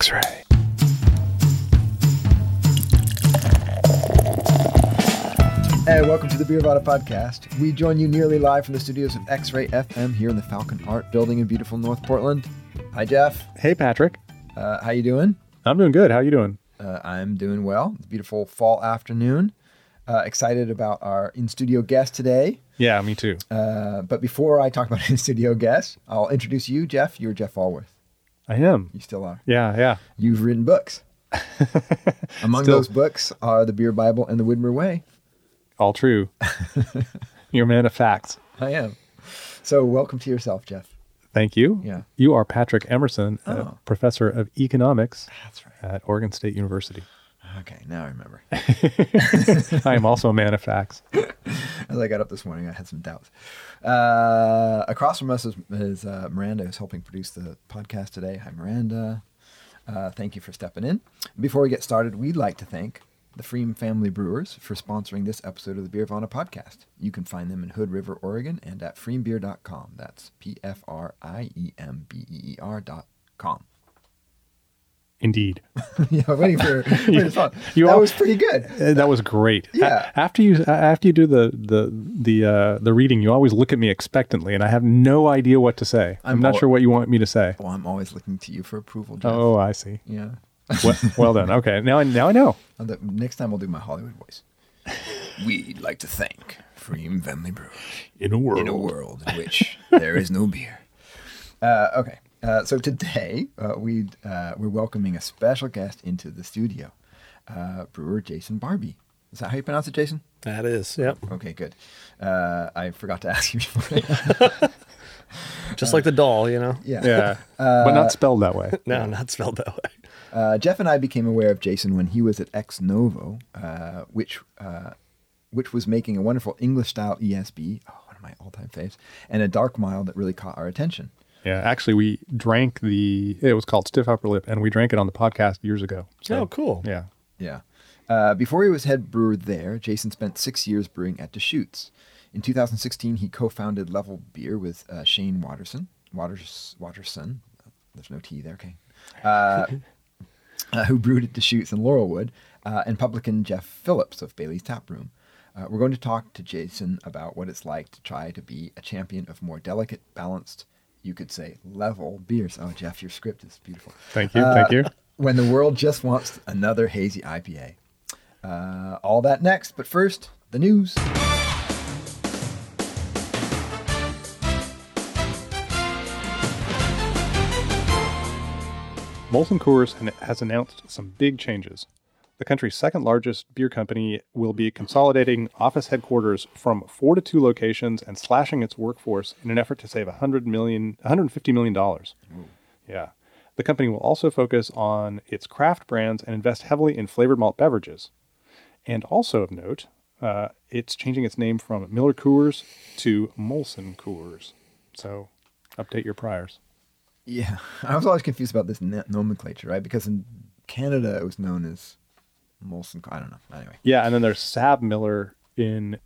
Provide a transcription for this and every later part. X-Ray. Hey, welcome to the Beer Bible podcast. We join you nearly live from the studios of X-Ray FM here in the Falcon Art Building in beautiful North Portland. Hi, Jeff. Hey, Patrick. How you doing? I'm doing good. How you doing? I'm doing well. It's a beautiful fall afternoon. Excited about our in-studio guest today. Yeah, me too. But before I talk about in-studio guests, I'll introduce you, Jeff. You're Jeff Alworth. I am. You still are. Yeah. You've written books. Among those books are The Beer Bible and The Widmer Way. All true. You're a man of facts. I am. So welcome to yourself, Jeff. Thank you. Yeah. You are Patrick Emerson, a professor of economics at Oregon State University. Okay, now I remember. I am also a man of facts. As I got up this morning, I had some doubts. Across from us is Miranda, who's helping produce the podcast today. Hi, Miranda. Thank you for stepping in. Before we get started, we'd like to thank the Pfriem Family Brewers for sponsoring this episode of the Beer Vana podcast. You can find them in Hood River, Oregon, and at pfriembeer.com. That's pfriembeer.com. Indeed. Yeah, I'm waiting for your response. That was pretty good. That was great. Yeah. After you do the reading, you always look at me expectantly, and I have no idea what to say. I'm not sure what you want me to say. Well, I'm always looking to you for approval, Jeff. Oh, I see. Yeah. Well done. Okay. Now I know. Next time I'll do my Hollywood voice. We'd like to thank Pfriem Family Brewers. In a world in which there is no beer. Okay. So today, we're welcoming a special guest into the studio, brewer Jason Barbee. Is that how you pronounce it, Jason? That is, yep. Okay, good. I forgot to ask you before. Just like the doll, you know? Yeah. But not spelled that way. No, not spelled that way. Jeff and I became aware of Jason when he was at Ex Novo, which was making a wonderful English-style ESB, one of my all-time faves, and a dark mild that really caught our attention. Yeah, actually, we drank it was called Stiff Upper Lip, and we drank it on the podcast years ago. So, oh, cool. Yeah. Before he was head brewer there, Jason spent 6 years brewing at Deschutes. In 2016, he co-founded Level Beer with Shane Watterson. Watterson, there's no T there, okay. Who brewed at Deschutes in Laurelwood, and publican Jeff Phillips of Bailey's Tap Room. We're going to talk to Jason about what it's like to try to be a champion of more delicate, balanced, you could say, level beers. Oh, Jeff, your script is beautiful. Thank you. When the world just wants another hazy IPA. All that next, but first, the news. Molson Coors has announced some big changes. The country's second largest beer company will be consolidating office headquarters from 4 to 2 locations and slashing its workforce in an effort to save $150 million. Ooh. Yeah. The company will also focus on its craft brands and invest heavily in flavored malt beverages. And also of note, it's changing its name from Miller Coors to Molson Coors. So update your priors. Yeah. I was always confused about this nomenclature, right? Because in Canada, it was known as Molson, I don't know. Anyway. Yeah, and then there's SAB Miller in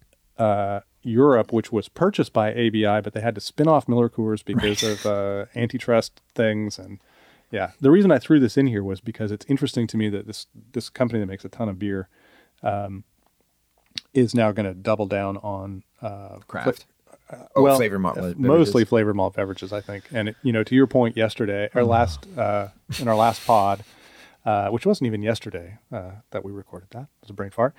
Europe, which was purchased by ABI, but they had to spin off Miller Coors because of antitrust things. And yeah, the reason I threw this in here was because it's interesting to me that this company that makes a ton of beer is now going to double down on craft. Flavored malt beverages. Mostly flavored malt beverages, I think. And it, to your point yesterday, in our last pod. Which wasn't even yesterday that we recorded that. It was a brain fart.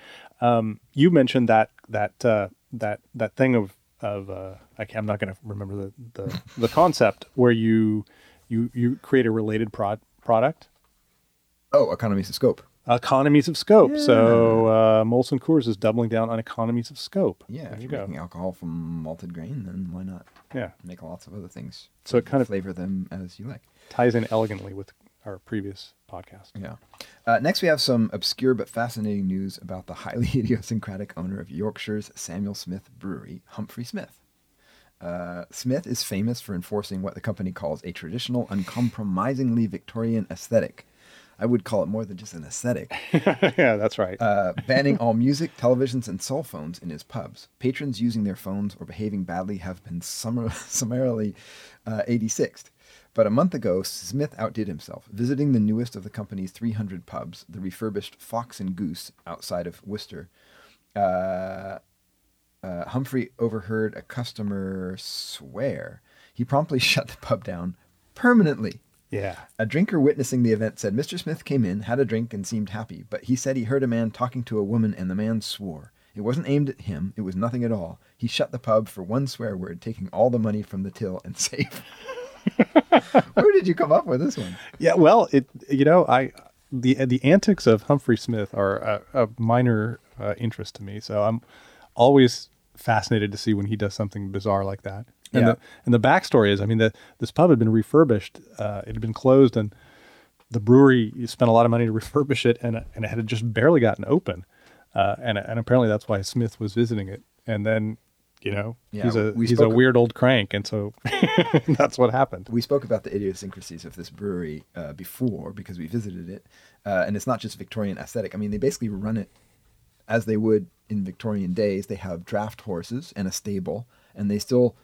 You mentioned that thing of I'm not going to remember the concept where you create a related product. Oh, economies of scope. Economies of scope. Yeah. So Molson Coors is doubling down on economies of scope. Yeah, if you're making alcohol from malted grain, then why not? Yeah, make lots of other things. So it kind of flavor them as you like. Ties in elegantly with our previous podcast. Yeah. Next, we have some obscure but fascinating news about the highly idiosyncratic owner of Yorkshire's Samuel Smith Brewery, Humphrey Smith. Smith is famous for enforcing what the company calls a traditional, uncompromisingly Victorian aesthetic. I would call it more than just an aesthetic. Yeah, that's right. Banning all music, televisions, and cell phones in his pubs. Patrons using their phones or behaving badly have been summarily 86'd. But a month ago, Smith outdid himself, visiting the newest of the company's 300 pubs, the refurbished Fox and Goose outside of Worcester. Humphrey overheard a customer swear. He promptly shut the pub down permanently. Yeah. A drinker witnessing the event said, Mr. Smith came in, had a drink, and seemed happy, but he said he heard a man talking to a woman, and the man swore. It wasn't aimed at him. It was nothing at all. He shut the pub for one swear word, taking all the money from the till and safe. Where did you come up with this one? Yeah, well, the antics of Humphrey Smith are a minor interest to me. So I'm always fascinated to see when he does something bizarre like that. And, the backstory is, this pub had been refurbished. It had been closed, and the brewery spent a lot of money to refurbish it, and it had just barely gotten open. And apparently that's why Smith was visiting it. And then, he's a weird old crank. And so that's what happened. We spoke about the idiosyncrasies of this brewery before, because we visited it. And it's not just Victorian aesthetic. They basically run it as they would in Victorian days. They have draft horses and a stable, and they still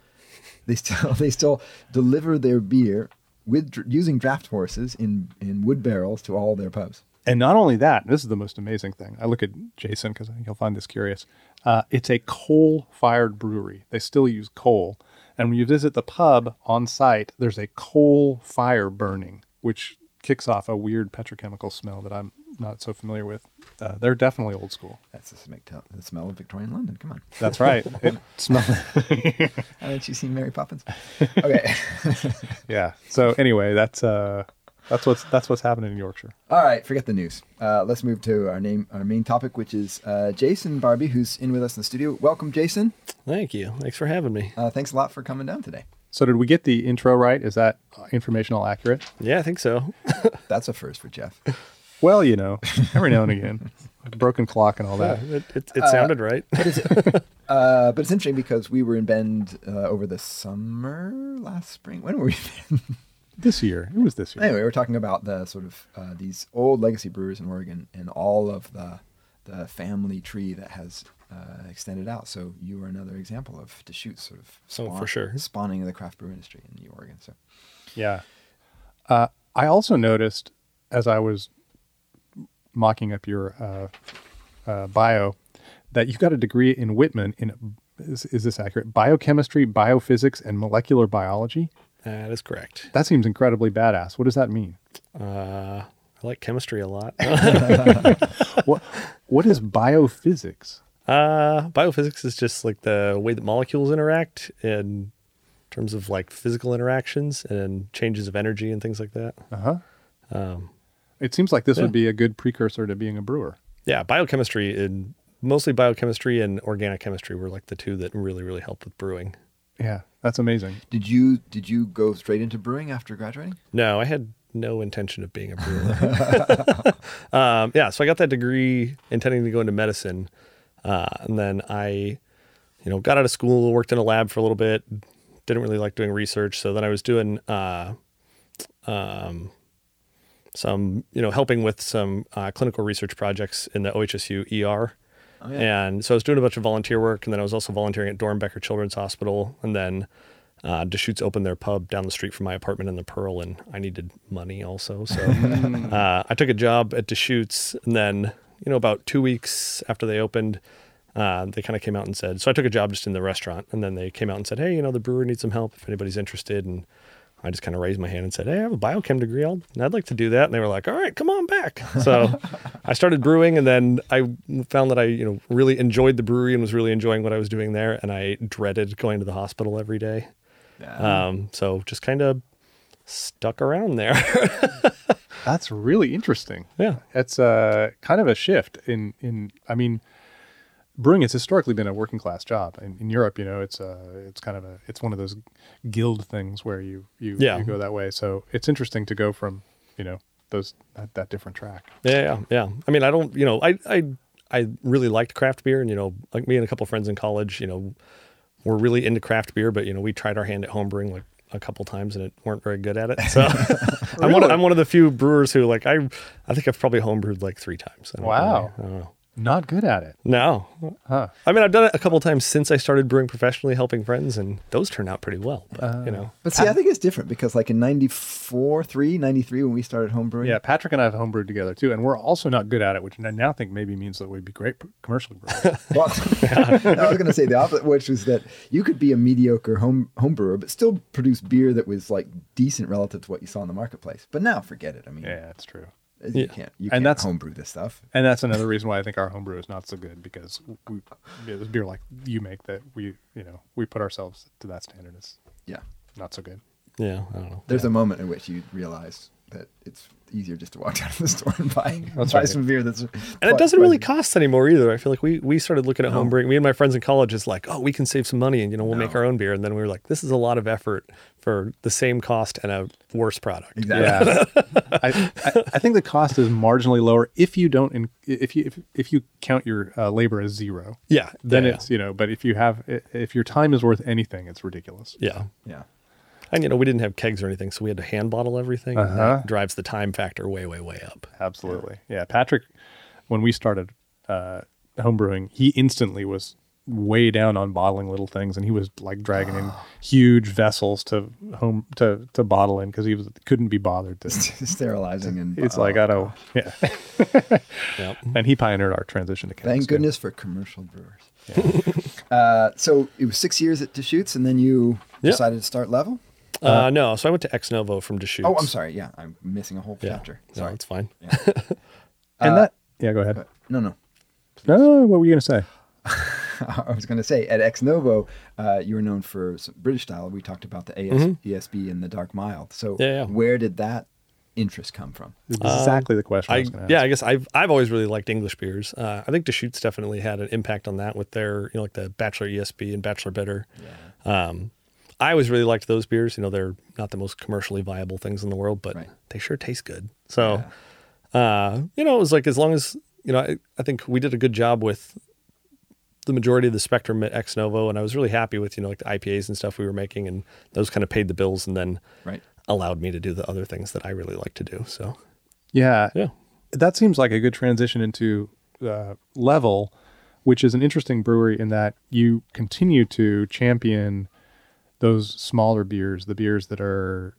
deliver their beer using draft horses in wood barrels to all their pubs. And not only that, this is the most amazing thing. I look at Jason because I think he'll find this curious. It's a coal-fired brewery. They still use coal. And when you visit the pub on site, there's a coal fire burning, which kicks off a weird petrochemical smell that I'm not so familiar with. They're definitely old school. That's the smell of Victorian London. Come on. That's right. It smells. How did you see Mary Poppins? Okay. Yeah. So anyway, That's what's happening in Yorkshire. All right, forget the news. Let's move to our main topic, which is Jason Barbee, who's in with us in the studio. Welcome, Jason. Thank you. Thanks for having me. Thanks a lot for coming down today. So did we get the intro right? Is that informational accurate? Yeah, I think so. That's a first for Jeff. Well, every now and again. Broken clock and all that. Yeah, it sounded right. But it's interesting because we were in Bend over the summer, last spring. When were we in Bend? This year. It was this year. Anyway, we're talking about the sort of these old legacy brewers in Oregon and all of the family tree that has extended out. So you are another example of Deschutes sort of spawning of the craft brew industry in Oregon. So, yeah. I also noticed as I was mocking up your bio that you got a degree in Whitman in, is this accurate? Biochemistry, biophysics, and molecular biology. That is correct. That seems incredibly badass. What does that mean? I like chemistry a lot. What is biophysics? Biophysics is just like the way that molecules interact in terms of like physical interactions and changes of energy and things like that. Uh-huh. It seems like this would be a good precursor to being a brewer. Yeah, biochemistry and mostly biochemistry and organic chemistry were like the two that really, really helped with brewing. Yeah, that's amazing. Did you go straight into brewing after graduating? No, I had no intention of being a brewer. So I got that degree intending to go into medicine. And then I, got out of school, worked in a lab for a little bit, didn't really like doing research. So then I was doing some, helping with some clinical research projects in the OHSU ER. Oh, yeah. And so I was doing a bunch of volunteer work, and then I was also volunteering at Dornbecker Children's Hospital, and then Deschutes opened their pub down the street from my apartment in the Pearl, and I needed money also. So I took a job at Deschutes, and then, about 2 weeks after they opened, they kind of came out and said, so I took a job just in the restaurant, and then they came out and said, hey, the brewer needs some help if anybody's interested, and I just kind of raised my hand and said, hey, I have a biochem degree. I'd like to do that. And they were like, all right, come on back. So I started brewing, and then I found that I, really enjoyed the brewery and was really enjoying what I was doing there. And I dreaded going to the hospital every day. Yeah. So just kind of stuck around there. That's really interesting. Yeah. That's kind of a shift in brewing has historically been a working class job in Europe. It's one of those guild things where you go that way. So it's interesting to go from that different track. Yeah. I really liked craft beer, and like me and a couple of friends in college, were really into craft beer, but we tried our hand at homebrewing like a couple times and weren't very good at it. So really? I'm one of the few brewers who I think I've probably homebrewed like 3 times. I don't know. Not good at it. No. Huh. I mean, I've done it a couple of times since I started brewing professionally, helping friends, and those turn out pretty well. But, you know. But see, I think it's different because like in 93, when we started homebrewing. Yeah, Patrick and I have homebrewed together too, and we're also not good at it, which I now think maybe means that we'd be great commercial brewers. Well, yeah. I was going to say the opposite, which was that you could be a mediocre homebrewer, but still produce beer that was like decent relative to what you saw in the marketplace. But now forget it. I mean. Yeah, that's true. You can't, you can't homebrew this stuff. And that's another reason why I think our homebrew is not so good, because this beer like you make that we put ourselves to that standard is not so good. Yeah, I don't know. There's a moment in which you realize that it's easier just to walk out of the store and buy some beer that's... And it doesn't really cost anymore either. I feel like we started looking at homebrewing. Me and my friends in college is like, oh, we can save some money and, we'll make our own beer. And then we were like, this is a lot of effort for the same cost and a worse product. Exactly. Yeah. I think the cost is marginally lower if you don't... If you count your labor as zero. Yeah. Then it's, but if your time is worth anything, it's ridiculous. Yeah. Yeah. And, we didn't have kegs or anything, so we had to hand bottle everything. Uh-huh. That drives the time factor way, way, way up. Absolutely. Yeah. Patrick, when we started homebrewing, he instantly was way down on bottling little things, and he was like dragging in huge vessels to bottle in because he couldn't be bothered to sterilizing. And it's like, I don't, yep. And he pioneered our transition to kegs. Thank goodness for commercial brewers. Yeah. So it was 6 years at Deschutes, and then you decided to start Level? No, so I went to Ex Novo from Deschutes. Oh, I'm sorry. Yeah, I'm missing a whole chapter. Sorry. No, it's fine. Yeah. Go ahead. No, what were you going to say? I was going to say, at Ex Novo, you were known for some British style. We talked about the ESB and the Dark Mild. So where did that interest come from? That's exactly the question I was going to ask. Yeah, I guess I've always really liked English beers. I think Deschutes definitely had an impact on that with their, like the Bachelor ESB and Bachelor Bitter. Yeah. I always really liked those beers. They're not the most commercially viable things in the world, but they sure taste good. So, it was like, as long as, I think we did a good job with the majority of the spectrum at Ex Novo, and I was really happy with, like the IPAs and stuff we were making, and those kind of paid the bills and then allowed me to do the other things that I really like to do. So, yeah. That seems like a good transition into Level, which is an interesting brewery in that you continue to champion those smaller beers, the beers that are,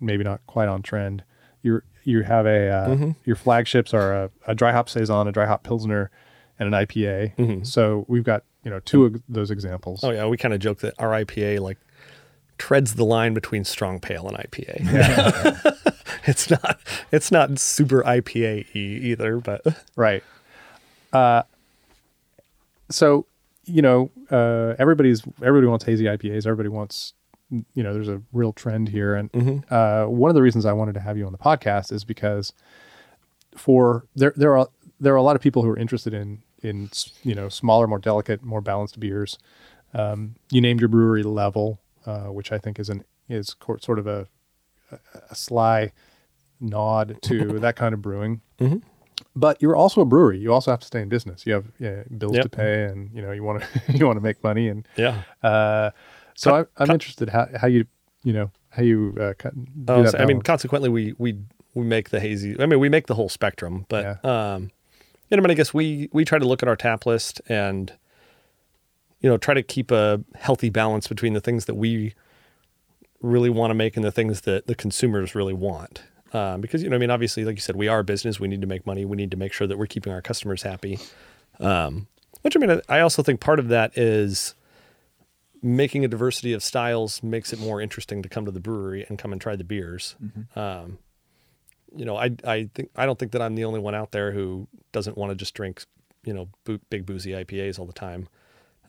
maybe not quite on trend. You have a, your flagships are a dry hop Saison, a dry hop Pilsner, and an IPA. Mm-hmm. So we've got, two of those examples. Oh yeah. We kind of joke that our IPA like treads the line between strong pale and IPA. Yeah. It's not super IPA-y either, but. Right. So, everybody wants hazy IPAs. Everybody wants, there's a real trend here. And one of the reasons I wanted to have you on the podcast is because there are a lot of people who are interested in smaller, more delicate, more balanced beers. You named your brewery Level, which I think is sort of a sly nod to that kind of brewing. Mm-hmm. But you're also a brewery. You also have to stay in business. You have bills to pay, and you want to you want to make money. And so I'm interested how you do that. I mean, consequently, we make the hazy. I mean, we make the whole spectrum. But I guess we try to look at our tap list and try to keep a healthy balance between the things that we really want to make and the things that the consumers really want. Because, obviously, like you said, we are a business. We need to make money. We need to make sure that we're keeping our customers happy. Which, I also think part of that is making a diversity of styles makes it more interesting to come to the brewery and come and try the beers. Mm-hmm. I don't think that I'm the only one out there who doesn't want to just drink, big boozy IPAs all the time.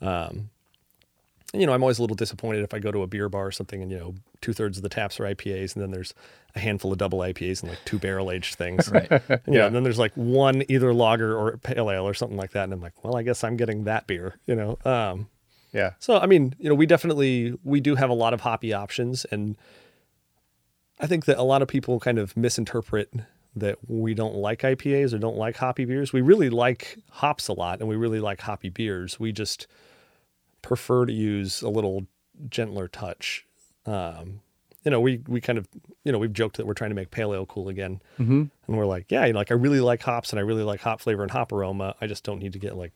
I'm always a little disappointed if I go to a beer bar or something and, 2/3 of the taps are IPAs and then there's a handful of double IPAs and like two barrel aged things. Right. And then there's like one either lager or pale ale or something like that. And I'm like, well, I guess I'm getting that beer, Yeah. So, we definitely, we do have a lot of hoppy options, and I think that a lot of people kind of misinterpret that we don't like IPAs or don't like hoppy beers. We really like hops a lot and we really like hoppy beers. We just prefer to use a little gentler touch. you know, we kind of, you know, we've joked that we're trying to make pale ale cool again. Mm-hmm. And we're like, yeah, you know, like I really like hops and I really like hop flavor and hop aroma. I just don't need to get like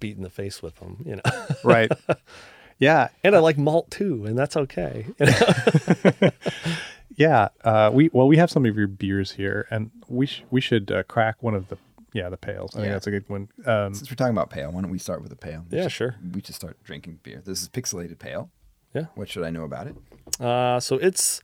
beat in the face with them, you know? Right. Yeah. And I like malt too, and that's okay. You know? Yeah. We have some of your beers here, and we should crack one of the pails. I think that's a good one. Since we're talking about pale, why don't we start with a pale? Sure. We just start drinking beer. This is pixelated pale. Yeah. What should I know about it? So it's,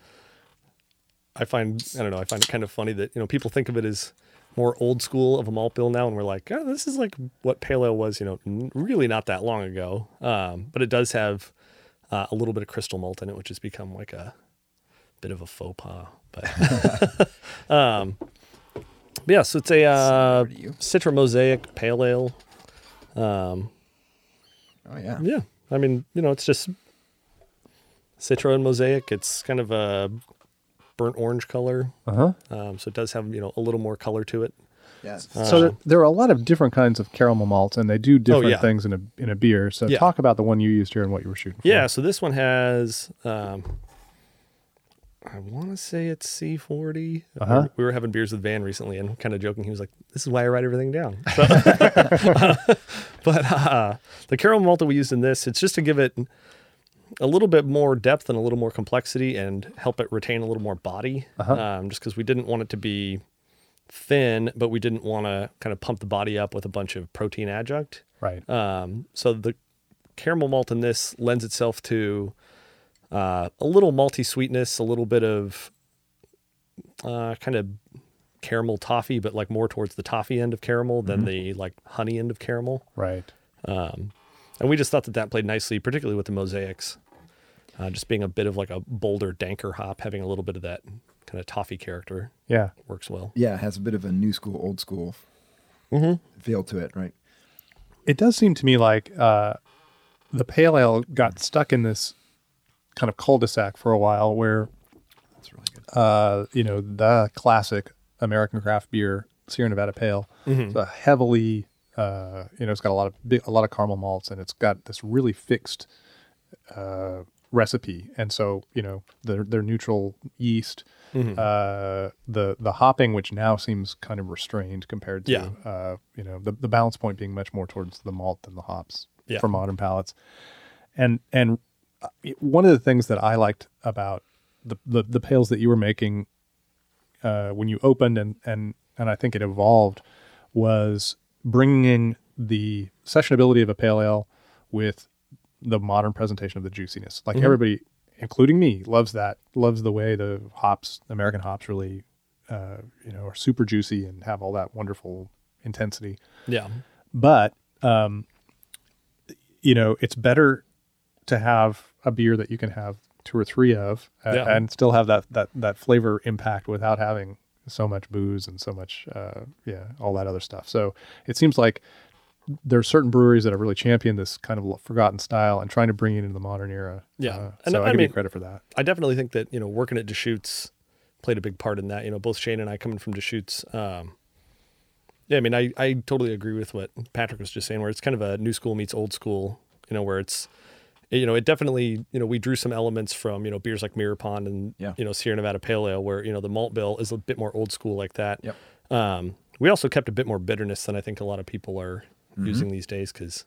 I find it kind of funny that, you know, people think of it as more old school of a malt bill now. And we're like, oh, this is like what pale ale was, you know, really not that long ago. But it does have a little bit of crystal malt in it, which has become like a bit of a faux pas. But, yeah, so it's a Citra Mosaic pale ale. Yeah. I mean, you know, it's just Citra and Mosaic. It's kind of a burnt orange color. Uh-huh. So it does have, you know, a little more color to it. Yes. So there are a lot of different kinds of caramel malts, and they do different things in a beer. So talk about the one you used here and what you were shooting for. Yeah, so this one has, I want to say it's C40. Uh-huh. We were having beers with Van recently and kind of joking. He was like, this is why I write everything down. So, but the caramel malt that we used in this, it's just to give it a little bit more depth and a little more complexity and help it retain a little more body. Uh-huh. Just because we didn't want it to be thin, but we didn't want to kind of pump the body up with a bunch of protein adjunct. Right. So the caramel malt in this lends itself to a little malty sweetness, a little bit of kind of caramel toffee, but like more towards the toffee end of caramel than the like honey end of caramel. Right. And we just thought that played nicely, particularly with the Mosaics. Just being a bit of like a bolder, danker hop, having a little bit of that kind of toffee character. Yeah. Works well. Yeah, it has a bit of a new school, old school feel to it, right? It does seem to me like the pale ale got stuck in this kind of cul-de-sac for a while where, that's really good. You know, the classic American craft beer, Sierra Nevada Pale, it's a heavily... you know, it's got a lot of caramel malts, and it's got this really fixed recipe. And so, you know, their neutral yeast, the hopping, which now seems kind of restrained compared to, you know, the balance point being much more towards the malt than the hops for modern palates. And one of the things that I liked about the pails that you were making when you opened and I think it evolved was bringing in the sessionability of a pale ale with the modern presentation of the juiciness. Like everybody, including me, loves that, loves the way the hops, American hops really, you know, are super juicy and have all that wonderful intensity. Yeah. But, you know, it's better to have a beer that you can have two or three of and still have that flavor impact without having so much booze and so much, all that other stuff. So it seems like there are certain breweries that have really championed this kind of forgotten style and trying to bring it into the modern era. Yeah. So I give you credit for that. I definitely think that, you know, working at Deschutes played a big part in that. You know, both Shane and I coming from Deschutes. I mean, I totally agree with what Patrick was just saying, where it's kind of a new school meets old school, you know, where it's, you know, it definitely, you know, we drew some elements from, you know, beers like Mirror Pond and, you know, Sierra Nevada Pale Ale, where, you know, the malt bill is a bit more old school like that. Yep. We also kept a bit more bitterness than I think a lot of people are using these days, because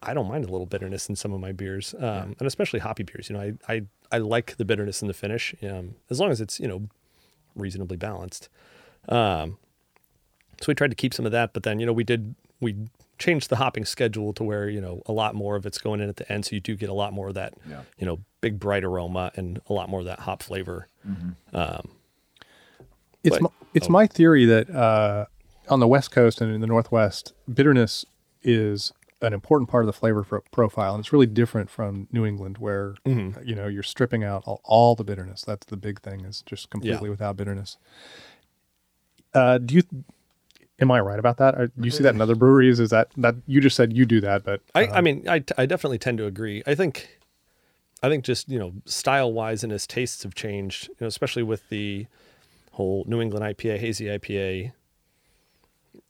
I don't mind a little bitterness in some of my beers, and especially hoppy beers. You know, I like the bitterness in the finish, as long as it's, you know, reasonably balanced. So we tried to keep some of that, but then, you know, we changed the hopping schedule to where, you know, a lot more of it's going in at the end. So you do get a lot more of that, you know, big bright aroma and a lot more of that hop flavor. My theory that on the West Coast and in the Northwest, bitterness is an important part of the flavor profile. And it's really different from New England where, you know, you're stripping out all the bitterness. That's the big thing, is just completely without bitterness. Am I right about that? Do you see that in other breweries? Is that you just said you do that, but I definitely tend to agree. I think just, you know, style wise and as tastes have changed, you know, especially with the whole New England IPA, hazy IPA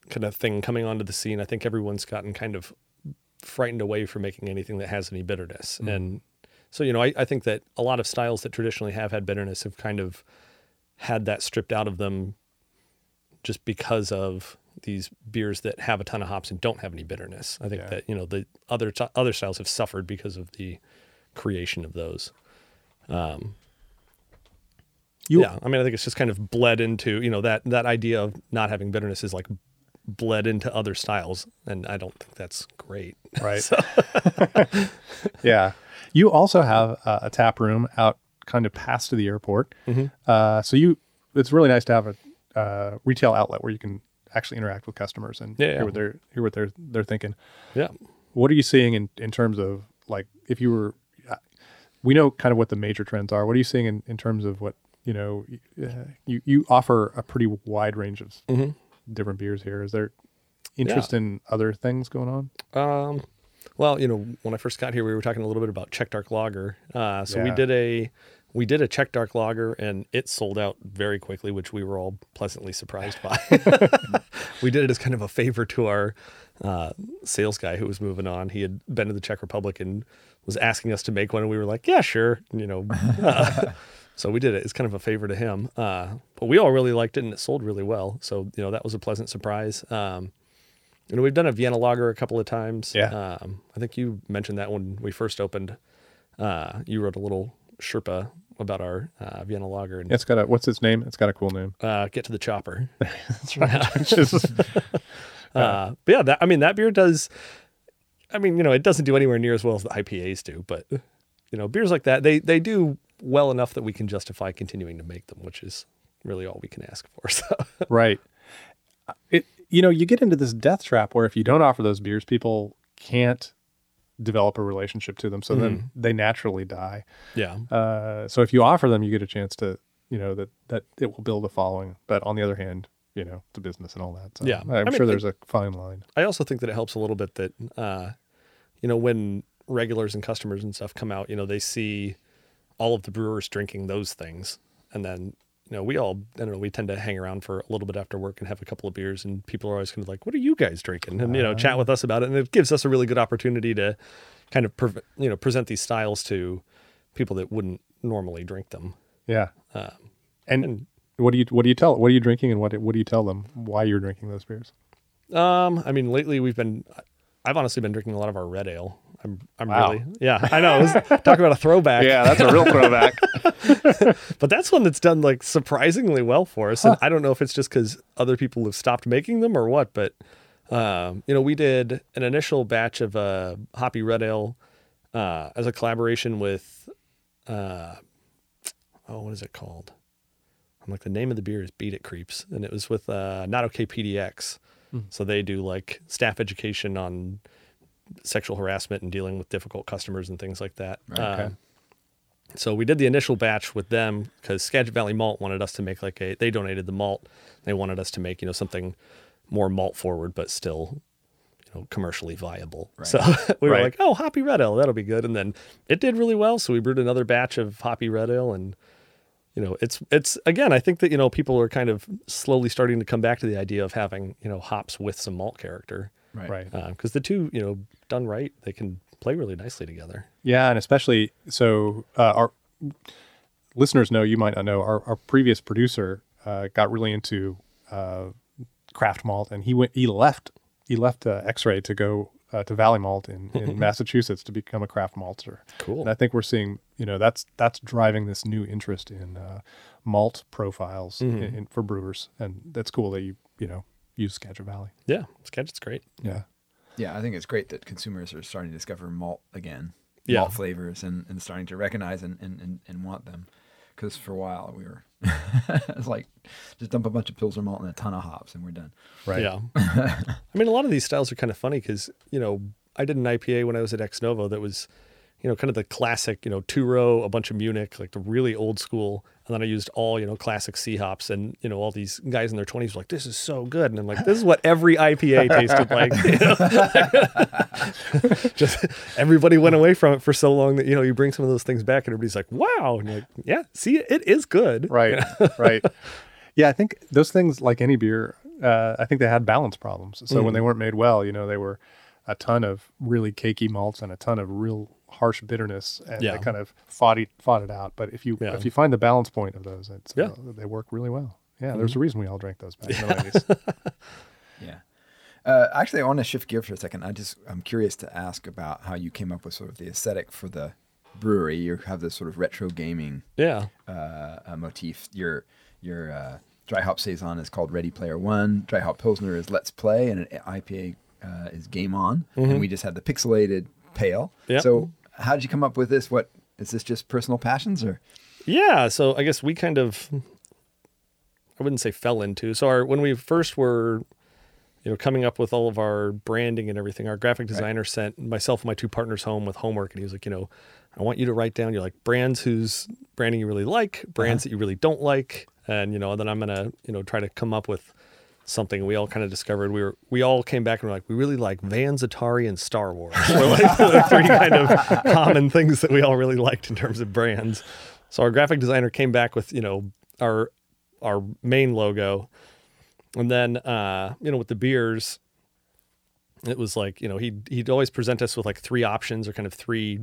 kind of thing coming onto the scene. I think everyone's gotten kind of frightened away from making anything that has any bitterness. And So, you know, I think that a lot of styles that traditionally have had bitterness have kind of had that stripped out of them just because of these beers that have a ton of hops and don't have any bitterness. I think that, you know, the other styles have suffered because of the creation of those. I mean, I think it's just kind of bled into, you know, that idea of not having bitterness is like bled into other styles, and I don't think that's great. Right. So. Yeah. You also have a tap room out kind of past to the airport. Mm-hmm. It's really nice to have a retail outlet where you can actually interact with customers and hear what they're thinking. Yeah. What are you seeing in terms of, like, if you were, we know kind of what the major trends are. What are you seeing in terms of what, you know, you offer a pretty wide range of mm-hmm. different beers here. Is there interest in other things going on? Well, you know, when I first got here, we were talking a little bit about Czech dark lager. We did a Czech dark lager, and it sold out very quickly, which we were all pleasantly surprised by. We did it as kind of a favor to our sales guy who was moving on. He had been to the Czech Republic and was asking us to make one, and we were like, yeah, sure, you know. So we did it. It's kind of a favor to him. But we all really liked it, and it sold really well. So, you know, that was a pleasant surprise. You know, we've done a Vienna Lager a couple of times. Yeah. I think you mentioned that when we first opened. You wrote a little Sherpa about our Vienna Lager. And it's got a, what's its name? It's got a cool name. Get to the Chopper. That's right. But yeah, that beer does, you know, it doesn't do anywhere near as well as the IPAs do, but, you know, beers like that, they do well enough that we can justify continuing to make them, which is really all we can ask for. So. Right. You know, you get into this death trap where if you don't offer those beers, people can't develop a relationship to them. So then they naturally die. Yeah. So if you offer them, you get a chance to, you know, that it will build a following. But on the other hand, you know, the business and all that. So yeah. I'm sure there's a fine line. I also think that it helps a little bit that, you know, when regulars and customers and stuff come out, you know, they see all of the brewers drinking those things. And then, you know, we tend to hang around for a little bit after work and have a couple of beers, and people are always kind of like, what are you guys drinking? And, you know, chat with us about it. And it gives us a really good opportunity to kind of, present these styles to people that wouldn't normally drink them. Yeah. And what are you drinking, and what do you tell them why you're drinking those beers? Lately I've honestly been drinking a lot of our red ale. I know. Talk about a throwback. Yeah, that's a real throwback. But that's one that's done like surprisingly well for us. And I don't know if it's just because other people have stopped making them or what, but, you know, we did an initial batch of Hoppy Red Ale as a collaboration with, what is it called? I'm like, the name of the beer is Beat It Creeps. And it was with Not Okay PDX. Mm. So they do like staff education on sexual harassment and dealing with difficult customers and things like that. Okay. So we did the initial batch with them because Skagit Valley Malt wanted us to make they donated the malt. They wanted us to make, you know, something more malt forward, but still, you know, commercially viable. Right. So we were like, oh, Hoppy Red Ale, that'll be good. And then it did really well. So we brewed another batch of Hoppy Red Ale, and, you know, it's again, I think that, you know, people are kind of slowly starting to come back to the idea of having, you know, hops with some malt character. Right. Because the two, you know, done right, they can play really nicely together. Yeah. And especially, so our listeners know, you might not know, our previous producer got really into craft malt, and he left X-Ray to go to Valley Malt in Massachusetts to become a craft malter. Cool. And I think we're seeing, you know, that's driving this new interest in malt profiles for brewers. And that's cool that you know, use Skagit Valley. Yeah, Skagit's great. Yeah. Yeah, I think it's great that consumers are starting to discover malt again, malt flavors, and starting to recognize and want them. Because for a while, we were it's like, just dump a bunch of Pilsner malt and a ton of hops, and we're done. Right. Yeah. I mean, a lot of these styles are kind of funny because, you know, I did an IPA when I was at Ex Novo that was, you know, kind of the classic, you know, 2-row, a bunch of Munich, like the really old school. And then I used all, you know, classic sea hops, and, you know, all these guys in their 20s were like, this is so good. And I'm like, this is what every IPA tasted like. You know? Just everybody went away from it for so long that, you know, you bring some of those things back and everybody's like, wow. And you're like, yeah, see, it is good. Right, you know? Right. Yeah, I think those things, like any beer, I think they had balance problems. So when they weren't made well, you know, they were a ton of really cakey malts and a ton of real harsh bitterness, and they kind of fought it out. But if you find the balance point of those, they work really well. Yeah, mm-hmm. There's a reason we all drank those back in the 90s. Yeah. Actually, I want to shift gears for a second. I'm curious to ask about how you came up with sort of the aesthetic for the brewery. You have this sort of retro gaming motif. Your dry hop saison is called Ready Player One. Dry hop pilsner is Let's Play, and an IPA is Game On. Mm-hmm. And we just had the pixelated pale. Yep. So how did you come up with this? What is this? Just personal passions, or? Yeah. So I guess we kind of, I wouldn't say fell into. So when we first were, coming up with all of our branding and everything, our graphic designer sent myself and my two partners home with homework, and he was like, I want you to write down, brands whose branding you really like, brands that you really don't like, and, then I'm going to, try to come up with something. We all kind of discovered, we all came back and were like, we really like Vans, Atari, and Star Wars. So the three kind of common things that we all really liked in terms of brands. So our graphic designer came back with, our main logo. And then, with the beers, it was like, he'd always present us with like three options, or three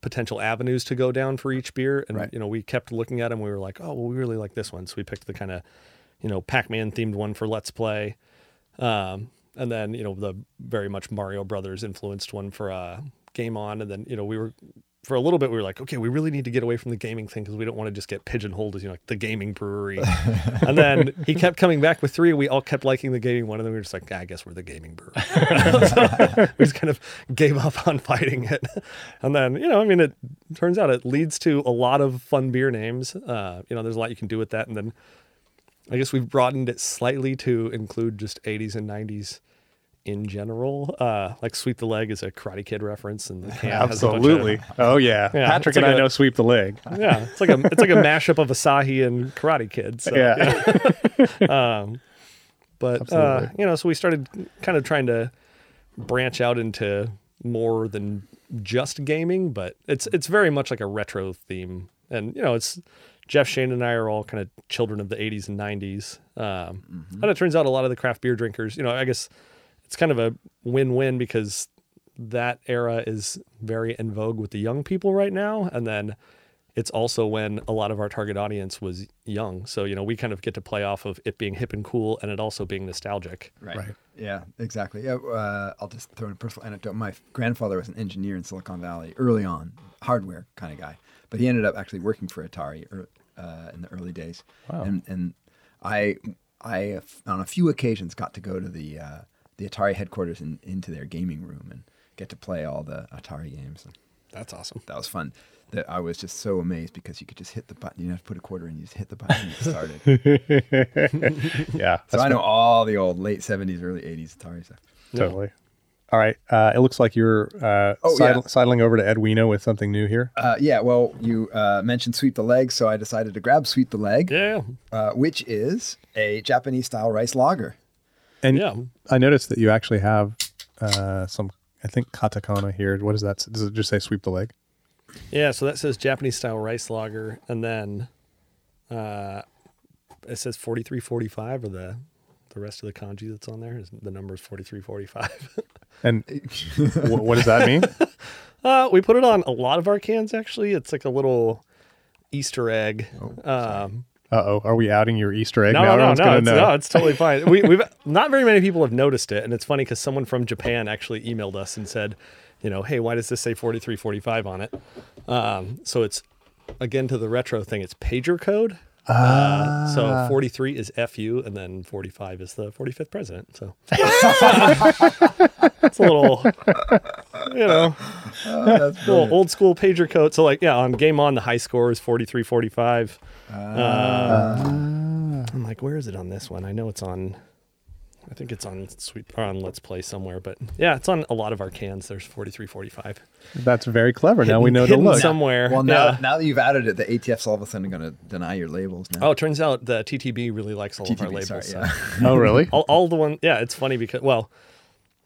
potential avenues to go down for each beer. And, we kept looking at them. We were like, oh, well, we really like this one. So we picked the kind of, Pac-Man themed one for Let's Play. And then, the very much Mario Brothers influenced one for Game On. And then, for a little bit, we were like, okay, we really need to get away from the gaming thing because we don't want to just get pigeonholed as, the gaming brewery. And then he kept coming back with three, and we all kept liking the gaming one, and then we were just like, I guess we're the gaming brewery. So we just kind of gave up on fighting it. And then, it turns out it leads to a lot of fun beer names. There's a lot you can do with that. And then I guess we've broadened it slightly to include just 80s and 90s in general, like Sweep the Leg is a Karate Kid reference, and the can absolutely has a bunch of, Patrick and I know Sweep the Leg. Yeah, it's like a mashup of Asahi and Karate Kid. So, but so we started kind of trying to branch out into more than just gaming, but it's very much like a retro theme, and it's Jeff, Shane, and I are all kind of children of the 80s and 90s, and it turns out a lot of the craft beer drinkers, I guess. It's kind of a win-win because that era is very in vogue with the young people right now. And then it's also when a lot of our target audience was young. So, we kind of get to play off of it being hip and cool and it also being nostalgic. Right. Yeah, exactly. I'll just throw in a personal anecdote. My grandfather was an engineer in Silicon Valley early on, hardware kind of guy. But he ended up actually working for Atari in the early days. Wow. And I on a few occasions got to go to the Atari headquarters and into their gaming room and get to play all the Atari games. And that's awesome. That was fun. That I was just so amazed because you could just hit the button. You didn't have to put a quarter in. You just hit the button and it started. Yeah. So I know all the old late 70s, early 80s Atari stuff. Totally. Yeah. All right. It looks like you're sidling over to Edwino with something new here. Yeah. Well, you mentioned Sweep the Leg, so I decided to grab Sweep the Leg, which is a Japanese-style rice lager. And I noticed that you actually have some katakana here. What is that? Does it just say Sweep the Leg? Yeah, so that says Japanese-style rice lager, and then it says 4345, or the rest of the kanji that's on there. The number is 4345. And what does that mean? We put it on a lot of our cans, actually. It's like a little Easter egg. Uh-oh, are we outing your Easter egg? No, it's totally fine. We've not very many people have noticed it, and it's funny because someone from Japan actually emailed us and said, hey, why does this say 4345 on it? So it's, again, to the retro thing, it's pager code. So 43 is FU, and then 45 is the 45th president. So it's a little, little old school pager code. So on Game On, the high score is 4345. I'm like, where is it on this one? I know it's on. I think it's on Let's Play somewhere, but it's on a lot of our cans. There's 4345. That's very clever. Now we know to look somewhere. Well, now that you've added it, the ATF's all of a sudden going to deny your labels now. Oh, it turns out the TTB really likes all of our labels. Oh, really? all the one. Yeah, it's funny because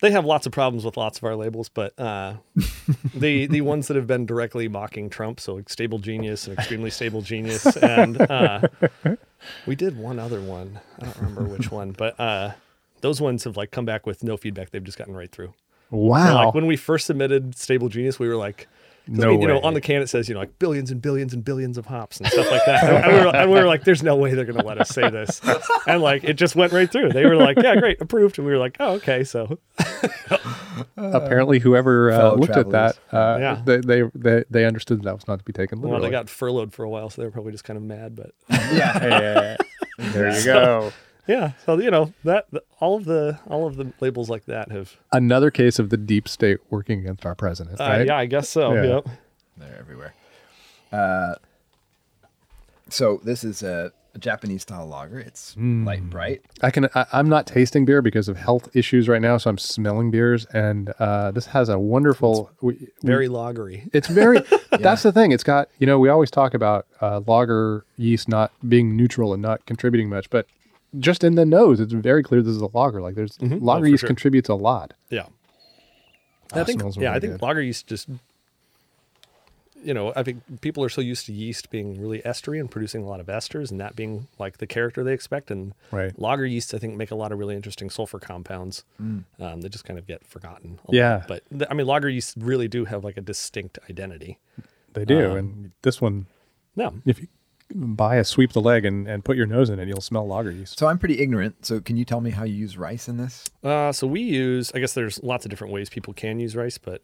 they have lots of problems with lots of our labels, but the ones that have been directly mocking Trump, so Stable Genius and Extremely Stable Genius, and we did one other one. I don't remember which one, but. Those ones have come back with no feedback. They've just gotten right through. Wow. Like when we first submitted Stable Genius, we were like, no way. You know, on the can it says, you know, like billions and billions and billions of hops and stuff like that. and we were like, there's no way they're going to let us say this. And like, it just went right through. They were like, yeah, great, approved. And we were like, oh, okay. So apparently whoever looked travelers. At that, yeah. they understood that was not to be taken literally. Well, they got furloughed for a while, so they were probably just kind of mad, but yeah. There you go. Yeah, so you know that all of the labels like that have another case of the deep state working against our president. Right? Yeah, I guess so. Yeah. Yep. They're everywhere. So this is a Japanese style lager. It's light and bright. I'm not tasting beer because of health issues right now, so I'm smelling beers. And this has a wonderful, very lagery. It's very. Yeah. That's the thing. It's got, you know, we always talk about lager yeast not being neutral and not contributing much, but just in the nose, it's very clear this is a lager. Like there's lager yeast contributes a lot. Yeah, I think lager yeast just, you know, I think people are so used to yeast being really estery and producing a lot of esters and that being like the character they expect. And lager yeasts, I think, make a lot of really interesting sulfur compounds. They just kind of get forgotten. A lot. But I mean, lager yeasts really do have like a distinct identity. They do, and this one, if you buy a sweep the leg and put your nose in it, you'll smell lager yeast. So I'm pretty ignorant. So can you tell me how you use rice in this? So we use, I guess there's lots of different ways people can use rice, but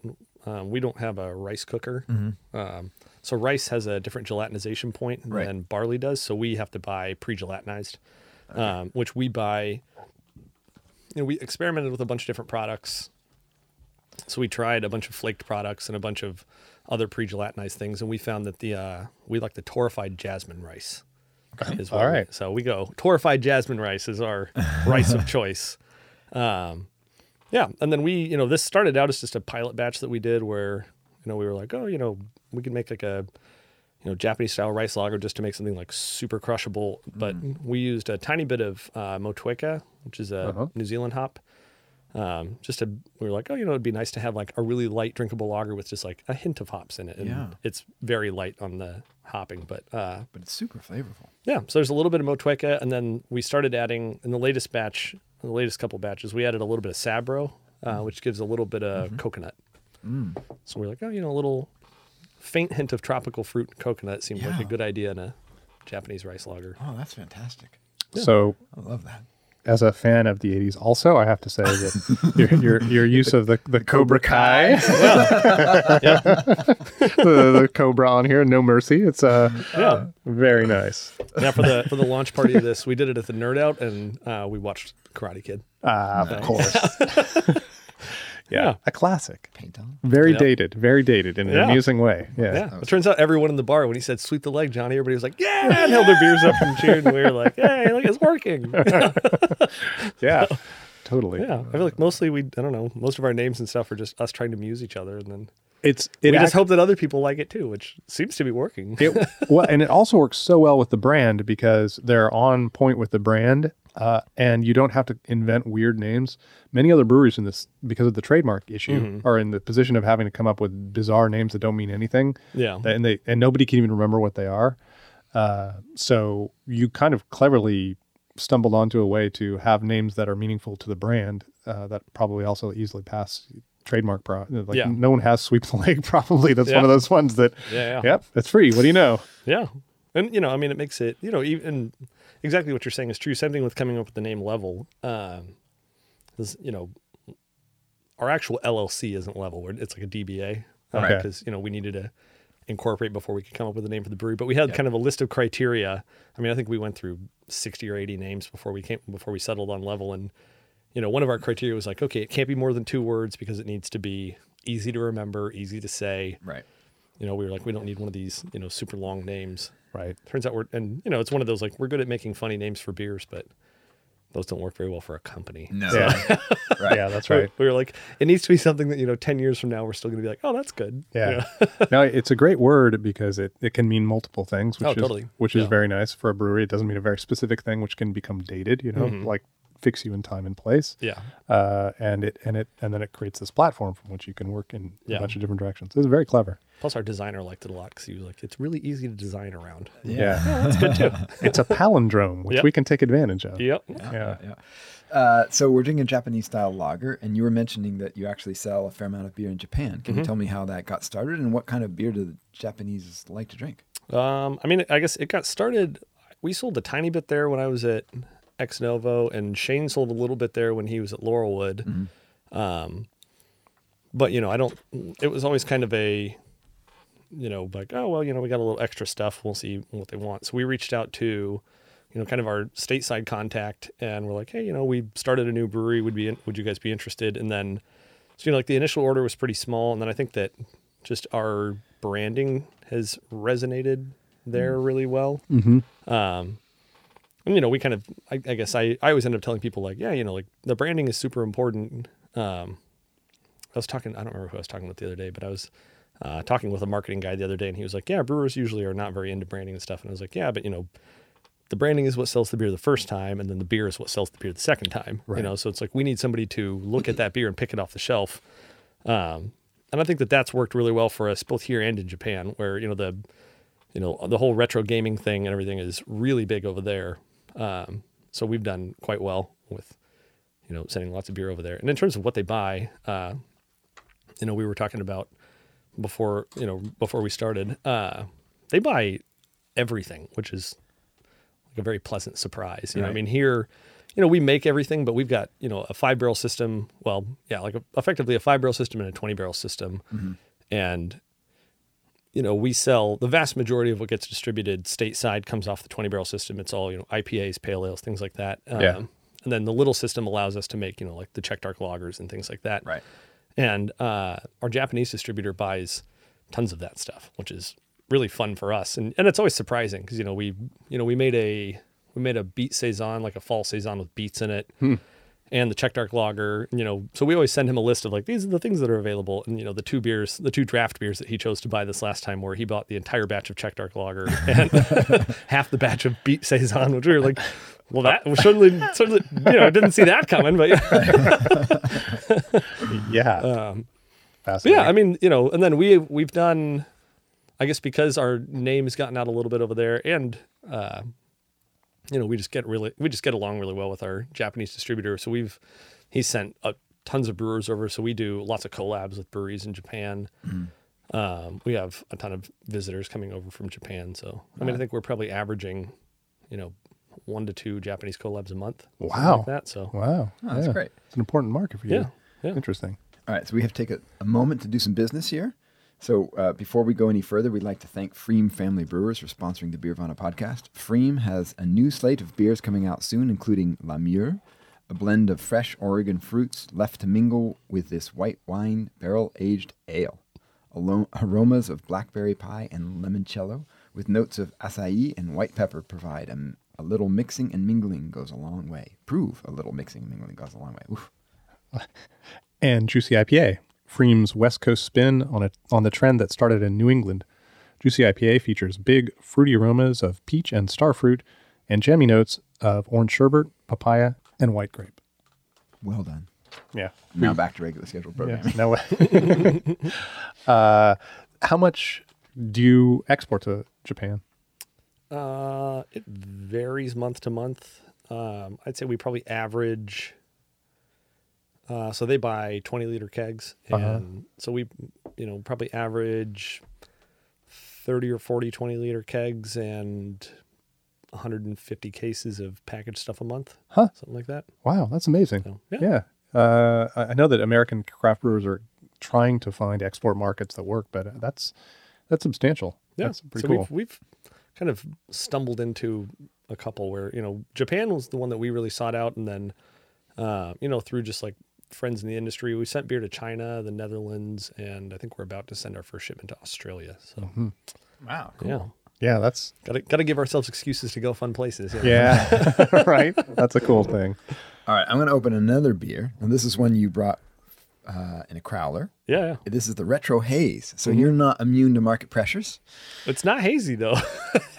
we don't have a rice cooker. Mm-hmm. So rice has a different gelatinization point than barley does. So we have to buy pre-gelatinized, which we buy, you know, we experimented with a bunch of different products. So we tried a bunch of flaked products and a bunch of other pre-gelatinized things, and we found that we like the torrefied jasmine rice. Okay. All right. So we go torrefied jasmine rice is our rice of choice. And then we, you know, this started out as just a pilot batch that we did where, you know, we were like, oh, you know, we could make like a, you know, Japanese style rice lager just to make something like super crushable. But we used a tiny bit of Motueka, which is a New Zealand hop. We were like, oh, you know, it'd be nice to have like a really light drinkable lager with just like a hint of hops in it. And it's very light on the hopping, but it's super flavorful. Yeah. So there's a little bit of Motueka, and then we started adding in the latest batch, in the latest couple batches, we added a little bit of Sabro, which gives a little bit of coconut. So we're like, oh, you know, a little faint hint of tropical fruit and coconut seemed like a good idea in a Japanese rice lager. Oh, that's fantastic. Yeah. So I love that. As a fan of the 80s also, I have to say that your use of the Cobra Kai. The Cobra on here, no mercy. It's very nice. Now for the launch party of this, we did it at the Nerd Out, and we watched Karate Kid. Of course. A classic. Paint on. Very dated in an amusing way. Yeah. It turns out everyone in the bar, when he said, sweep the leg, Johnny, everybody was like, yeah, and held their beers up and cheered, and we were like, hey, look, it's working. So, totally. Yeah, I feel like mostly most of our names and stuff are just us trying to amuse each other, and then we just hope that other people like it too, which seems to be working. And it also works so well with the brand because they're on point with the brand. And you don't have to invent weird names. Many other breweries in this, because of the trademark issue, are in the position of having to come up with bizarre names that don't mean anything. Yeah. And nobody can even remember what they are. So you kind of cleverly stumbled onto a way to have names that are meaningful to the brand that probably also easily pass trademark. No one has Sweep the Leg, probably. That's one of those ones that, it's free. What do you know? Yeah. And, you know, I mean, it makes it, you know, even... Exactly what you're saying is true. Same thing with coming up with the name Level. You know, our actual LLC isn't Level. It's like a DBA because, you know, we needed to incorporate before we could come up with a name for the brewery. But we had kind of a list of criteria. I mean, I think we went through 60 or 80 names before we settled on Level. And, you know, one of our criteria was like, okay, it can't be more than 2 words because it needs to be easy to remember, easy to say. Right. You know, we were like, we don't need one of these, you know, super long names. Right. Turns out it's one of those, like, we're good at making funny names for beers, but those don't work very well for a company. No. So. Yeah. Right. Yeah, that's right. We were like, it needs to be something that, you know, 10 years from now, we're still going to be like, oh, that's good. Yeah. You know? No, it's a great word because it can mean multiple things, which is very nice for a brewery. It doesn't mean a very specific thing, which can become dated, you know, like fix you in time and place. Yeah. And then it creates this platform from which you can work in a bunch of different directions. It's very clever. Plus, our designer liked it a lot because he was like, "It's really easy to design around." Yeah, that's good too. It's a palindrome, which we can take advantage of. Yep. Yeah. So we're drinking Japanese style lager, and you were mentioning that you actually sell a fair amount of beer in Japan. Can you tell me how that got started, and what kind of beer do the Japanese like to drink? I guess it got started. We sold a tiny bit there when I was at Ex Novo, and Shane sold a little bit there when he was at Laurelwood. Mm-hmm. But it was always kind of a, like, oh, well, we got a little extra stuff. We'll see what they want. So we reached out to, kind of our stateside contact, and we're like, hey, we started a new brewery. Would you guys be interested? And then, so, the initial order was pretty small. And then I think that just our branding has resonated there really well. Mm-hmm. And we kind of, I guess I always end up telling people the branding is super important. I don't remember who I was talking with the other day, but I was talking with a marketing guy the other day, and he was like, yeah, brewers usually are not very into branding and stuff. And I was like, yeah, but the branding is what sells the beer the first time, and then the beer is what sells the beer the second time, right. So it's like, we need somebody to look at that beer and pick it off the shelf. And I think that that's worked really well for us both here and in Japan, where, the whole retro gaming thing and everything is really big over there. So we've done quite well with, sending lots of beer over there. And in terms of what they buy, we were talking about before we started, they buy everything, which is like a very pleasant surprise. You know, I mean, here, we make everything, but we've got, a 5-barrel system. Well, yeah, effectively a 5-barrel system and a 20-barrel system. Mm-hmm. And, we sell the vast majority of what gets distributed stateside comes off the 20-barrel system. It's all, IPAs, pale ales, things like that. And then the little system allows us to make, the Czech dark lagers and things like that. Right. And our Japanese distributor buys tons of that stuff, which is really fun for us. And it's always surprising because, we made a beet saison, like a fall saison with beets in it, and the Czech dark lager, so we always send him a list of these are the things that are available. And, the two draft beers that he chose to buy this last time, where he bought the entire batch of Czech dark lager and half the batch of beet saison, which we were like, well, that certainly, didn't see that coming, but yeah. Fascinating. Yeah. And then we've done, I guess, because our name has gotten out a little bit over there, and, we just get along really well with our Japanese distributor. So he's sent tons of brewers over. So we do lots of collabs with breweries in Japan. Mm-hmm. We have a ton of visitors coming over from Japan. So, I think we're probably averaging, 1 to 2 Japanese collabs a month. Wow. Like that. So, wow. Oh, that's great. It's an important market for you. Yeah. Interesting. All right. So we have to take a moment to do some business here. So before we go any further, we'd like to thank Pfriem Family Brewers for sponsoring the Beervana podcast. Pfriem has a new slate of beers coming out soon, including La Mure, a blend of fresh Oregon fruits left to mingle with this white wine barrel-aged ale. Aromas of blackberry pie and limoncello with notes of acai and white pepper provide a little mixing and mingling goes a long way. Prove a little mixing and mingling goes a long way. Oof. And Juicy IPA. Pfriem's West Coast spin on the trend that started in New England. Juicy IPA features big, fruity aromas of peach and starfruit and jammy notes of orange sherbet, papaya, and white grape. Well done. Yeah. Now back to regular scheduled programming. Yeah, no. How much do you export to Japan? It varies month to month. I'd say we probably average... so they buy 20-liter kegs, and so we, probably average 30 or 40 20-liter kegs and 150 cases of packaged stuff a month, something like that. Wow, that's amazing. So, yeah. I know that American craft brewers are trying to find export markets that work, but that's substantial. Yeah, that's pretty cool. We've kind of stumbled into a couple where, Japan was the one that we really sought out, and then, through just like friends in the industry, we sent beer to China, the Netherlands, and I think we're about to send our first shipment to Australia. So, wow, cool. Yeah, that's gotta give ourselves excuses to go fun places. Yeah. Right. That's a cool thing. All right, I'm going to open another beer, and this is one you brought in a crowler. Yeah. This is the retro haze. So you're not immune to market pressures. It's not hazy, though.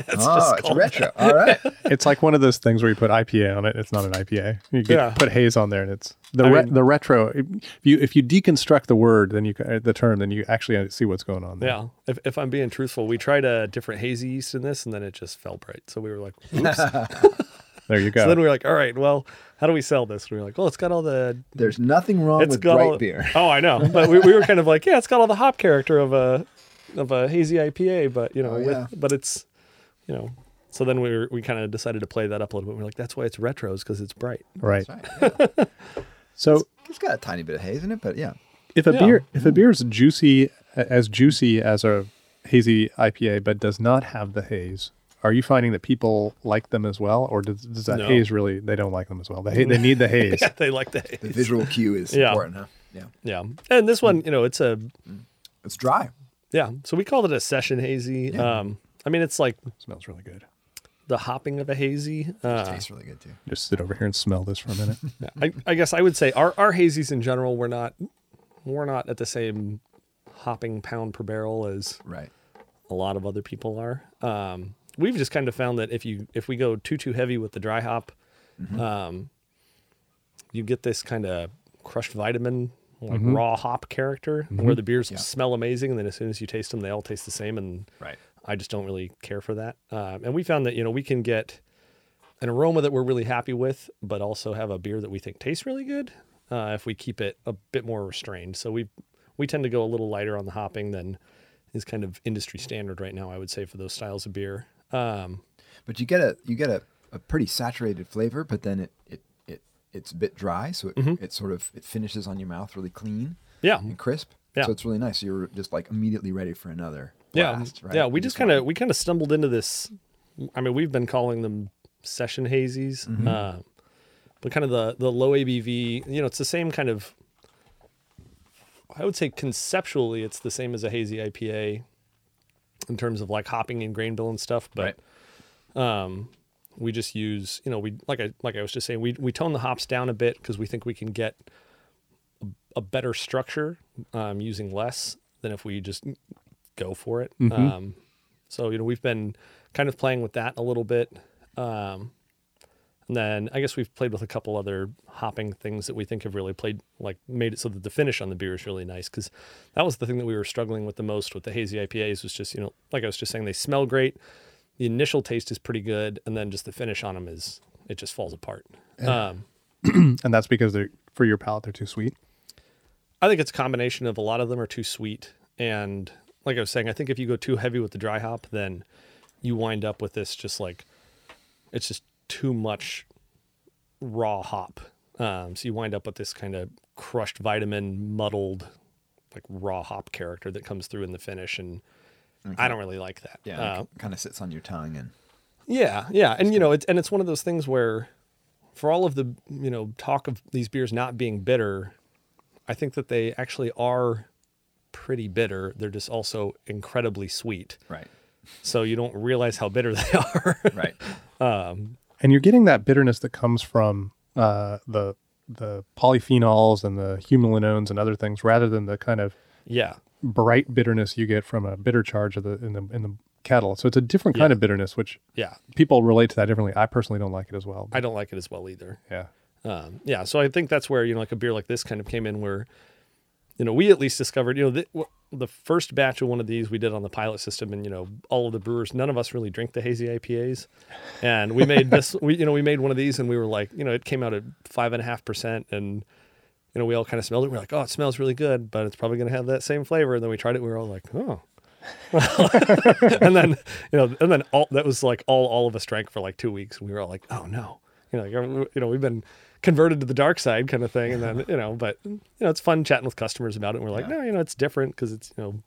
it's retro. All right. It's like one of those things where you put IPA on it. It's not an IPA. You put haze on there, and it's the retro. If you deconstruct the word, then you actually see what's going on there. Yeah. If I'm being truthful, we tried a different hazy yeast in this, and then it just fell bright. So we were like, oops. There you go. So then we were like, all right, well, how do we sell this? And we were like, well, it's got all the... There's nothing wrong with bright beer. Oh, I know. But we were kind of like, yeah, it's got all the hop character of a hazy IPA, but, you know, but it's, you know... So then we kind of decided to play that up a little bit. We're like, that's why it's retros, because it's bright. Right. That's right, yeah. So... It's got a tiny bit of haze in it, but yeah. If a beer is juicy as a hazy IPA, but does not have the haze... Are you finding that people like them as well, or does that haze really? They don't like them as well. They need the haze. Yeah, they like the haze. The visual cue is important, huh? Yeah, yeah. And this one, you know, it's dry. Yeah. So we called it a session hazy. Yeah. I mean, it's like it smells really good. The hopping of a hazy. It tastes really good too. Just sit over here and smell this for a minute. Yeah. I guess I would say our hazies in general we're not at the same hopping pound per barrel as a lot of other people are. We've just kind of found that if we go too heavy with the dry hop, you get this kind of crushed vitamin, like raw hop character, where the beers smell amazing, and then as soon as you taste them, they all taste the same, and I just don't really care for that. And we found that, you know, we can get an aroma that we're really happy with, but also have a beer that we think tastes really good if we keep it a bit more restrained. So we tend to go a little lighter on the hopping than is kind of industry standard right now, I would say, for those styles of beer. But you get a pretty saturated flavor, but then it's a bit dry, so it finishes on your mouth really clean, and crisp. Yeah. So it's really nice. You're just like immediately ready for another blast, right? Yeah, we kind of stumbled into this. I mean, we've been calling them session hazies, but kind of the low ABV. You know, it's the same kind of. I would say conceptually, it's the same as a hazy IPA. In terms of like hopping and grain bill and stuff, but we just use, you know, like I was just saying, we tone the hops down a bit because we think we can get a better structure using less than if we just go for it. So, you know, we've been kind of playing with that a little bit. And then I guess we've played with a couple other hopping things that we think have really made it so that the finish on the beer is really nice. Because that was the thing that we were struggling with the most with the hazy IPAs was just, you know, like I was just saying, they smell great. The initial taste is pretty good. And then just the finish on them it just falls apart. Yeah. And that's because for your palate, they're too sweet? I think it's a combination of a lot of them are too sweet. And like I was saying, I think if you go too heavy with the dry hop, then you wind up with this just like, it's just too much raw hop. So you wind up with this kind of crushed vitamin, muddled, like raw hop character that comes through in the finish. And I don't really like that. Yeah. It kind of sits on your tongue and. Yeah. Yeah. And you know, it's one of those things where for all of the, you know, talk of these beers not being bitter, I think that they actually are pretty bitter. They're just also incredibly sweet. Right. So you don't realize how bitter they are. Right. And you're getting that bitterness that comes from the polyphenols and the humulinones and other things, rather than the kind of bright bitterness you get from a bitter charge of in the kettle. So it's a different kind of bitterness, which people relate to that differently. I personally don't like it as well. I don't like it as well either. Yeah, So I think that's where, you know, like a beer like this kind of came in, where, you know, we at least discovered, you know, the first batch of one of these we did on the pilot system, and, you know, all of the brewers, none of us really drink the hazy IPAs, and we made this, we made one of these, and we were like, you know, it came out at 5.5%, and, you know, we all kind of smelled it. We're like, oh, it smells really good, but it's probably going to have that same flavor. And then we tried it. We were all like, oh, and then, you know, and then all that was like all of us drank for like 2 weeks, and we were all like, oh no, you know, we've been converted to the dark side kind of thing. And then, you know, but, you know, it's fun chatting with customers about it. And we're like, no, you know, it's different because it's, you know,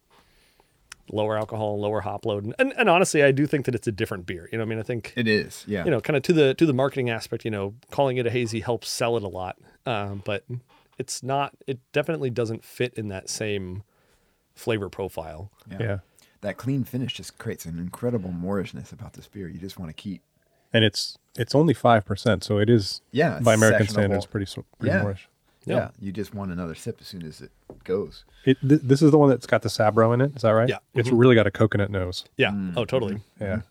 lower alcohol, lower hop load. And honestly, I do think that it's a different beer. You know, I mean, I think it is, yeah, you know, kind of to the marketing aspect, you know, calling it a hazy helps sell it a lot. But it's not, it definitely doesn't fit in that same flavor profile. Yeah. That clean finish just creates an incredible moorishness about this beer. You just want to keep. And it's only 5%, so it is by American standards pretty moorish. Yep. Yeah, you just want another sip as soon as it goes. This is the one that's got the Sabro in it. Is that right? Yeah, mm-hmm. It's really got a coconut nose. Yeah. Mm-hmm. Oh, totally. Yeah,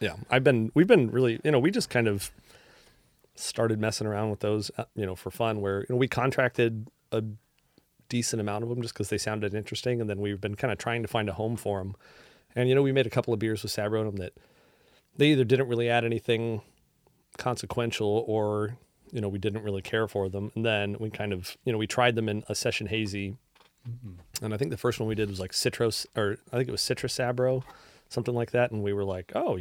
yeah. We've been really, we just kind of started messing around with those, for fun. Where we contracted a decent amount of them just because they sounded interesting, and then we've been kind of trying to find a home for them. And we made a couple of beers with Sabro in them that they either didn't really add anything consequential or we didn't really care for them. And then we kind of, we tried them in a session hazy. Mm-hmm. And I think the first one we did was like Citra Sabro, something like that. And we were like, oh,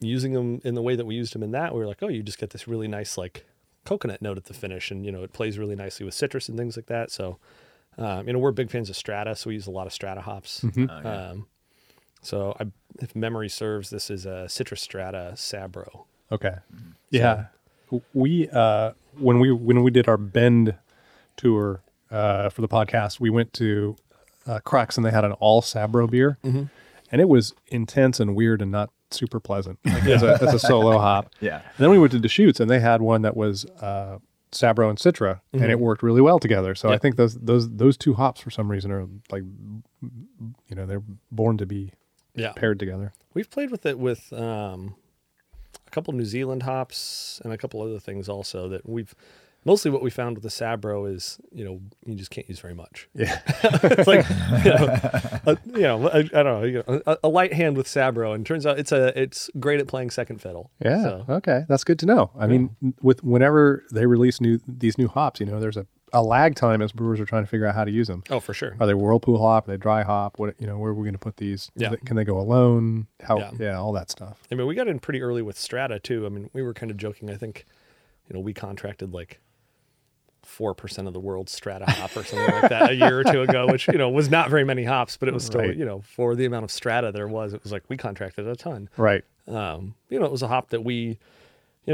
using them in the way that we used them in that, we were like, oh, you just get this really nice, like coconut note at the finish. And, it plays really nicely with citrus and things like that. So, we're big fans of Strata. So we use a lot of Strata hops. Mm-hmm. Oh, yeah. If memory serves, this is a Citra Strata Sabro. Okay. Mm-hmm. Yeah. So, we when we did our Bend tour for the podcast, we went to Crux and they had an all Sabro beer, mm-hmm. and it was intense and weird and not super pleasant as a solo hop. Yeah. And then we went to Deschutes and they had one that was Sabro and Citra, mm-hmm. and it worked really well together. So yeah. I think those two hops for some reason are like they're born to be paired together. We've played with it with. A couple New Zealand hops and a couple other things also that we've mostly what we found with the Sabro is, you just can't use very much. Yeah. It's like, I don't know, a light hand with Sabro, and turns out it's great at playing second fiddle. Yeah. So. Okay. That's good to know. I mean, with whenever they release these new hops, there's a lag time as brewers are trying to figure out how to use them. Oh, for sure. Are they whirlpool hop? Are they dry hop? What, where are we going to put these? Yeah. Can they go alone? How? Yeah. Yeah, all that stuff. I mean, we got in pretty early with Strata too. I mean, we were kind of joking. I think, we contracted like 4% of the world's Strata hop or something like that a year or two ago, which, was not very many hops, but it was still, for the amount of Strata there was, it was like, we contracted a ton. Right. It was a hop that we,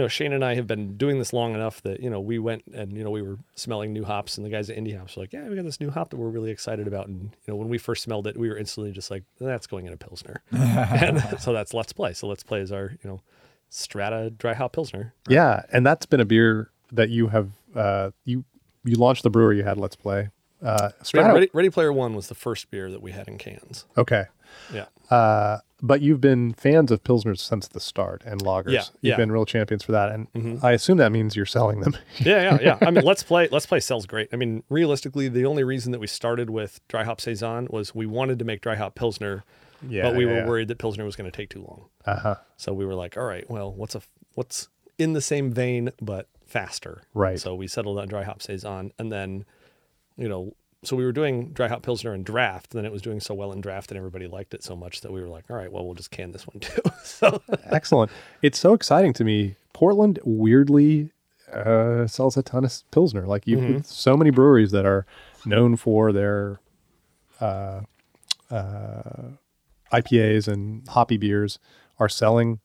Shane and I have been doing this long enough that, we went and, we were smelling new hops, and the guys at Indie Hops were like, yeah, we got this new hop that we're really excited about. And, when we first smelled it, we were instantly just like, that's going in a Pilsner. And so that's Let's Play. So Let's Play is our, Strata dry hop Pilsner. Right? Yeah. And that's been a beer that you have, you launched the brewery, you had Let's Play. Strata. Yeah, Ready Player One was the first beer that we had in cans. Okay. Yeah. But you've been fans of Pilsners since the start, and lagers. Yeah, you've been real champions for that. And mm-hmm. I assume that means you're selling them. Yeah. I mean, Let's Play sells great. I mean, realistically, the only reason that we started with Dry Hop Saison was we wanted to make Dry Hop Pilsner, but we were worried that Pilsner was going to take too long. Uh-huh. So we were like, all right, well, what's in the same vein, but faster. Right. So we settled on Dry Hop Saison, and then, so we were doing dry hop Pilsner and draft, and then it was doing so well in draft and everybody liked it so much that we were like, all right, well, we'll just can this one too. So excellent. It's so exciting to me. Portland weirdly sells a ton of Pilsner. Like you, mm-hmm. so many breweries that are known for their IPAs and hoppy beers are selling,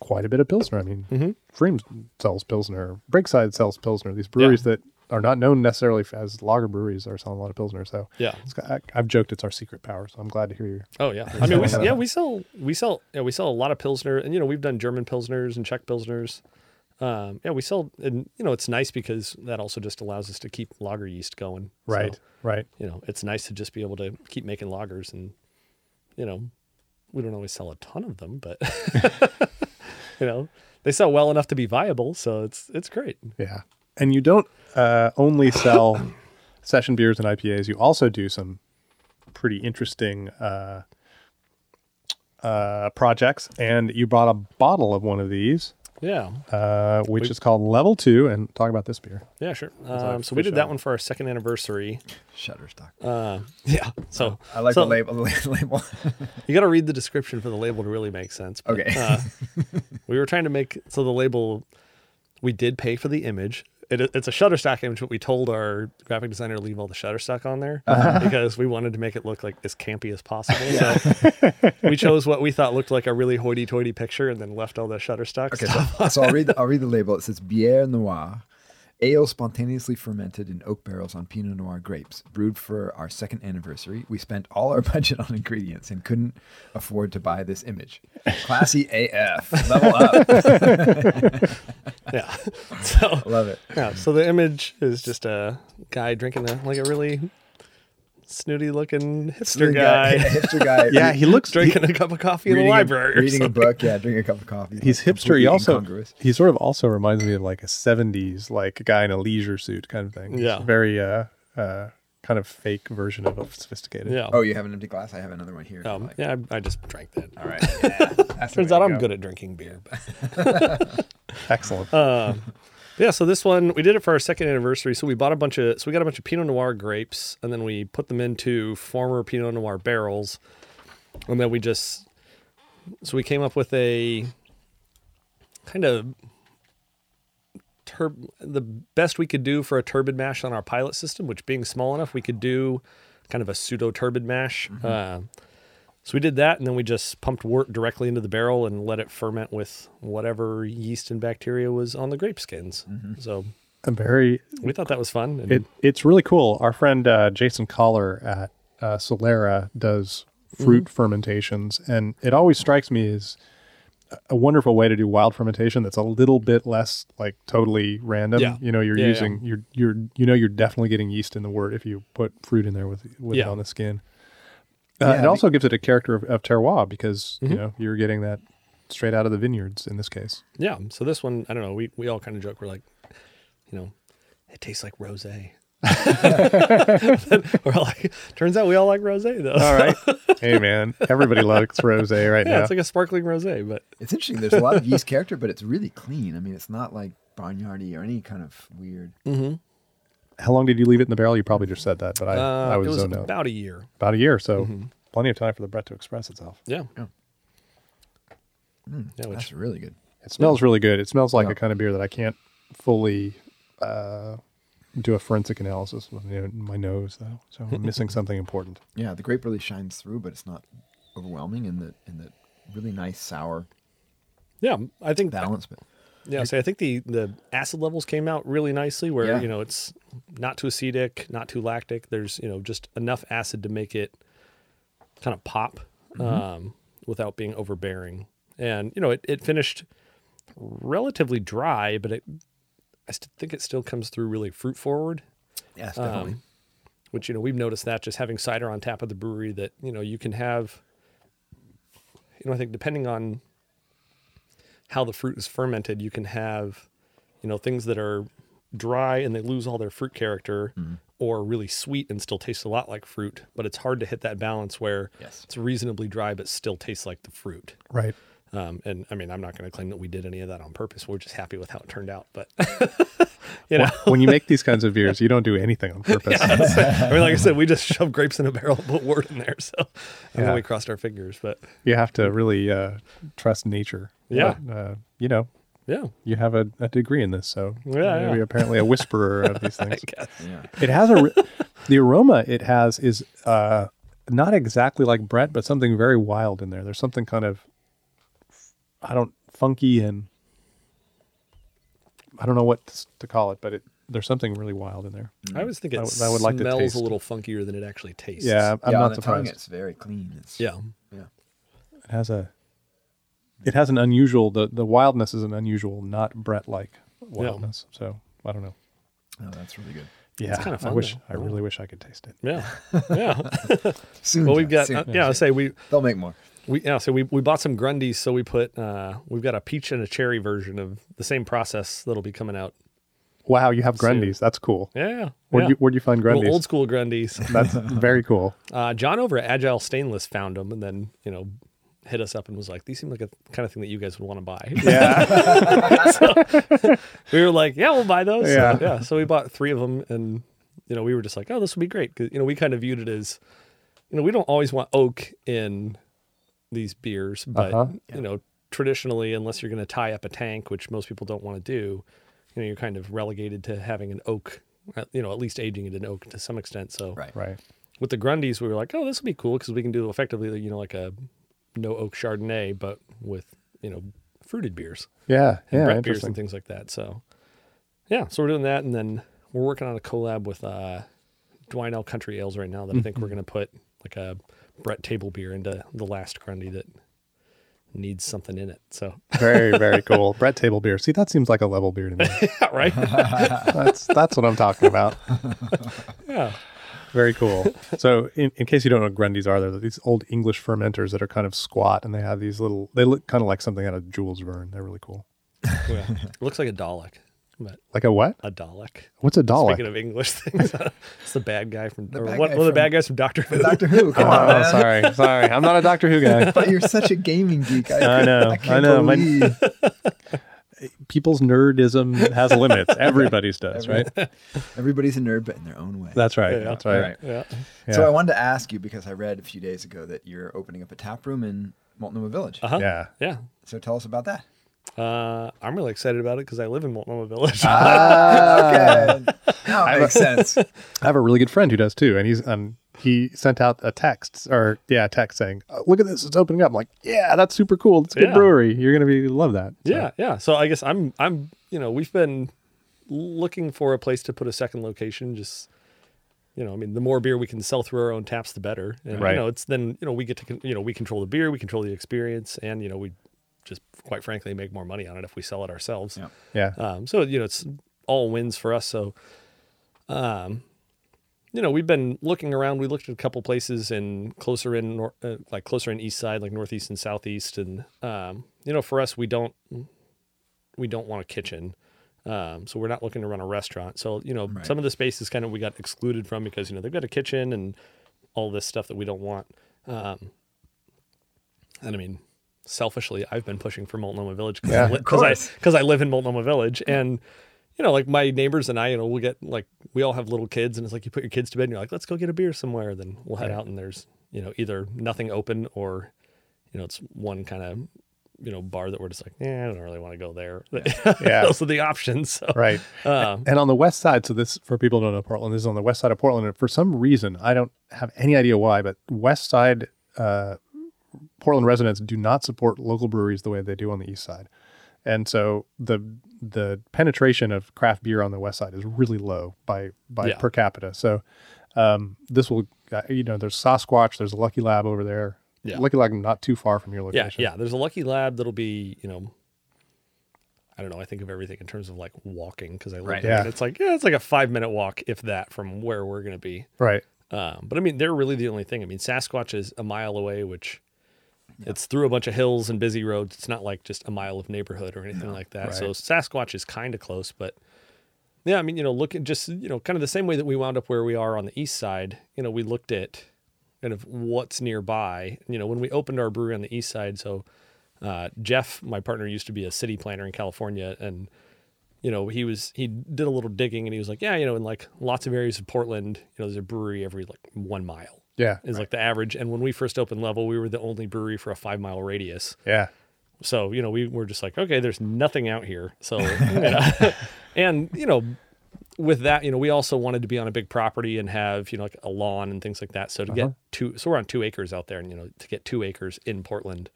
quite a bit of Pilsner. I mean, mm-hmm. Pfriem sells Pilsner, Breakside sells Pilsner, these breweries that are not known necessarily as lager breweries are selling a lot of Pilsner. So I've joked it's our secret power. So I'm glad to hear you. Oh yeah. I mean, we sell a lot of Pilsner, and we've done German Pilsners and Czech Pilsners. We sell, and it's nice because that also just allows us to keep lager yeast going. Right. So, right. It's nice to just be able to keep making lagers, and we don't always sell a ton of them, but they sell well enough to be viable. So it's great. Yeah. And you don't only sell session beers and IPAs. You also do some pretty interesting projects. And you brought a bottle of one of these. Yeah. Which is called Level 2. And talk about this beer. Yeah, sure. So we did that one for our second anniversary. Shutterstock. Yeah. So I like the label. You got to read the description for the label to really make sense. But, okay. We were trying to make... So the label... We did pay for the image. It's a Shutterstock image, but we told our graphic designer to leave all the Shutterstock on there because we wanted to make it look like as campy as possible. So we chose what we thought looked like a really hoity-toity picture and then left all the Shutterstock stuff. So I'll read the label. It says Bière Noire, Ale spontaneously fermented in oak barrels on Pinot Noir grapes, brewed for our second anniversary. We spent all our budget on ingredients and couldn't afford to buy this image. Classy AF. Level up. Yeah. So, love it. Yeah, so the image is just a guy drinking like a really snooty looking hipster guy. Yeah, hipster guy. Yeah, he looks drinking a cup of coffee in the library. Reading a book, yeah, drinking a cup of coffee. He's like hipster. He sort of also reminds me of like a 70s, like a guy in a leisure suit kind of thing. Yeah. It's very kind of fake version of sophisticated. Yeah. Oh, you have an empty glass? I have another one here. Yeah, I just drank that. All right. Yeah, turns out I'm good at drinking beer. Excellent. Yeah, so this one, we did it for our second anniversary. So we got a bunch of Pinot Noir grapes, and then we put them into former Pinot Noir barrels. And then we came up with a kind of the best we could do for a turbid mash on our pilot system, which being small enough, we could do kind of a pseudo turbid mash. Mm-hmm. So we did that, and then we just pumped wort directly into the barrel and let it ferment with whatever yeast and bacteria was on the grape skins. Mm-hmm. So we thought that was fun. And it's really cool. Our friend Jason Collar at Solera does fruit fermentations, and it always strikes me as a wonderful way to do wild fermentation that's a little bit less like totally random. Yeah. You know, you're definitely getting yeast in the wort if you put fruit in there with it on the skin. It also gives it a character of terroir because, you know, you're getting that straight out of the vineyards in this case. Yeah. So this one, I don't know, we all kind of joke. We're like, you know, it tastes like rosé. We're like, turns out we all like rosé though. All right. Hey man, everybody likes rosé right now. It's like a sparkling rosé, but. It's interesting. There's a lot of yeast character, but it's really clean. I mean, it's not like barnyardy or any kind of weird. Mm-hmm. How long did you leave it in the barrel? You probably just said that, but I was zoned out. About a year. About a year, so plenty of time for the Brett to express itself. Yeah. That's really good. It smells really good. It smells like a kind of beer that I can't fully do a forensic analysis with my nose, though. So I'm missing something important. Yeah, the grape really shines through, but it's not overwhelming in the really nice sour balance. I think the acid levels came out really nicely where, it's not too acidic, not too lactic. There's, just enough acid to make it kind of pop without being overbearing. And, it finished relatively dry, but I think it still comes through really fruit forward. Yes, definitely. Which, we've noticed that just having cider on tap at the brewery that, you can have, I think depending on how the fruit is fermented, you can have, things that are dry and they lose all their fruit character or really sweet and still taste a lot like fruit, but it's hard to hit that balance where it's reasonably dry, but still tastes like the fruit. Right. And I mean, I'm not going to claim that we did any of that on purpose. We're just happy with how it turned out, but when you make these kinds of beers, you don't do anything on purpose. I mean, like I said, we just shoved grapes in a barrel and put wort in there. So, and then we crossed our fingers, but you have to really, trust nature. Yeah. But, you have a degree in this, so you're apparently a whisperer of these things. I guess. Yeah. It has the aroma it has is not exactly like Brett, but something very wild in there. There's something kind of funky and I don't know what to call it, but there's something really wild in there. I always think it smells a little funkier than it actually tastes. Yeah, I'm not surprised. Tongue, it's very clean. It has a. It has an unusual, the wildness is an unusual, not Brett-like wildness. Yeah. So, I don't know. Oh, that's really good. Yeah. It's kind of fun. I really wish I could taste it. Yeah. Yeah. Soon. Well, we've got, they'll make more. We bought some Grundy's, so we put, we've got a peach and a cherry version of the same process that'll be coming out. Wow, you have Grundy's. That's cool. Yeah. Where'd you find Grundy's? Well, old school Grundy's. That's very cool. John over at Agile Stainless found them and then, hit us up and was like, these seem like a kind of thing that you guys would want to buy. Yeah. So, we were like, yeah, we'll buy those. Yeah. So we bought three of them and, we were just like, oh, this would be great. Cause, we kind of viewed it as, we don't always want oak in these beers, but, traditionally, unless you're going to tie up a tank, which most people don't want to do, you're kind of relegated to having an oak, at least aging it in oak to some extent. So right. With the Grundy's, we were like, oh, this will be cool. Cause we can do effectively, like a, no oak Chardonnay, but with fruited beers, and Brett beers and things like that. So Yeah, so we're doing that, and then we're working on a collab with Dwinell Country Ales right now that I think we're going to put like a Brett Table beer into the last Grundy that needs something in it. So very, very cool. Brett Table beer. See, that seems like a level beer to me. Yeah, right? That's what I'm talking about. Yeah. Very cool. So in case you don't know what Grundys are, they're these old English fermenters that are kind of squat, and they have these little, they look kind of like something out of Jules Verne. They're really cool. Yeah. It looks like a Dalek. But like a what? A Dalek. What's a Dalek? Speaking of English things, it's the bad guy from, one of the bad guys from Doctor Who. Doctor Who. Come on, man. Sorry. I'm not a Doctor Who guy. But you're such a gaming geek. I know. People's nerdism has limits. Everybody's does, right? Everybody's a nerd, but in their own way. That's right. Yeah. That's right. Yeah. So I wanted to ask you, because I read a few days ago that you're opening up a tap room in Multnomah Village. Uh-huh. Yeah. Yeah. So tell us about that. I'm really excited about it because I live in Multnomah Village. Okay. That makes sense. I have a really good friend who does too, and he sent out a text saying, "Look at this, it's opening up." I'm like, "Yeah, that's super cool. It's a good brewery. You're gonna love that." So. Yeah. So I guess I'm we've been looking for a place to put a second location. Just the more beer we can sell through our own taps, the better. And, right. It's then we get to we control the beer, we control the experience, and we just quite frankly make more money on it if we sell it ourselves. So it's all wins for us. So we've been looking around. We looked at a couple places closer in east side, like northeast and southeast, and for us, we don't want a kitchen, so we're not looking to run a restaurant. So some of the spaces kind of we got excluded from because they've got a kitchen and all this stuff that we don't want. Selfishly, I've been pushing for Multnomah Village because I live in Multnomah Village, and my neighbors and I, we get we all have little kids, and it's you put your kids to bed, and you're let's go get a beer somewhere. Then we'll head out, and there's either nothing open or it's one kind of bar that we're just I don't really want to go there. Yeah, those are the options. So. Right, and on the west side. So this, for people who don't know Portland, this is on the west side of Portland, and for some reason I don't have any idea why, but west side. Portland residents do not support local breweries the way they do on the east side. And so the penetration of craft beer on the west side is really low by per capita. So this will, there's Sasquatch, there's a Lucky Lab over there. Yeah. Lucky Lab not too far from your location. Yeah, there's a Lucky Lab that'll be, I don't know, I think of everything in terms of walking because I live there. Yeah. And it's like a 5-minute walk, if that, from where we're going to be. Right. But they're really the only thing. Sasquatch is a mile away, which... Yeah. It's through a bunch of hills and busy roads. It's not just a mile of neighborhood or anything like that. Right. So Sasquatch is kind of close, but look at just, kind of the same way that we wound up where we are on the east side, we looked at kind of what's nearby, when we opened our brewery on the east side. So Jeff, my partner, used to be a city planner in California, and he did a little digging, and he was like, yeah, in lots of areas of Portland, there's a brewery every 1 mile. Yeah. Is the average. And when we first opened Level, we were the only brewery for a 5-mile radius. Yeah. So, we were just okay, there's nothing out here. So, and, with that, we also wanted to be on a big property and have, a lawn and things like that. So to get so we're on 2 acres out there, and, to get 2 acres in Portland,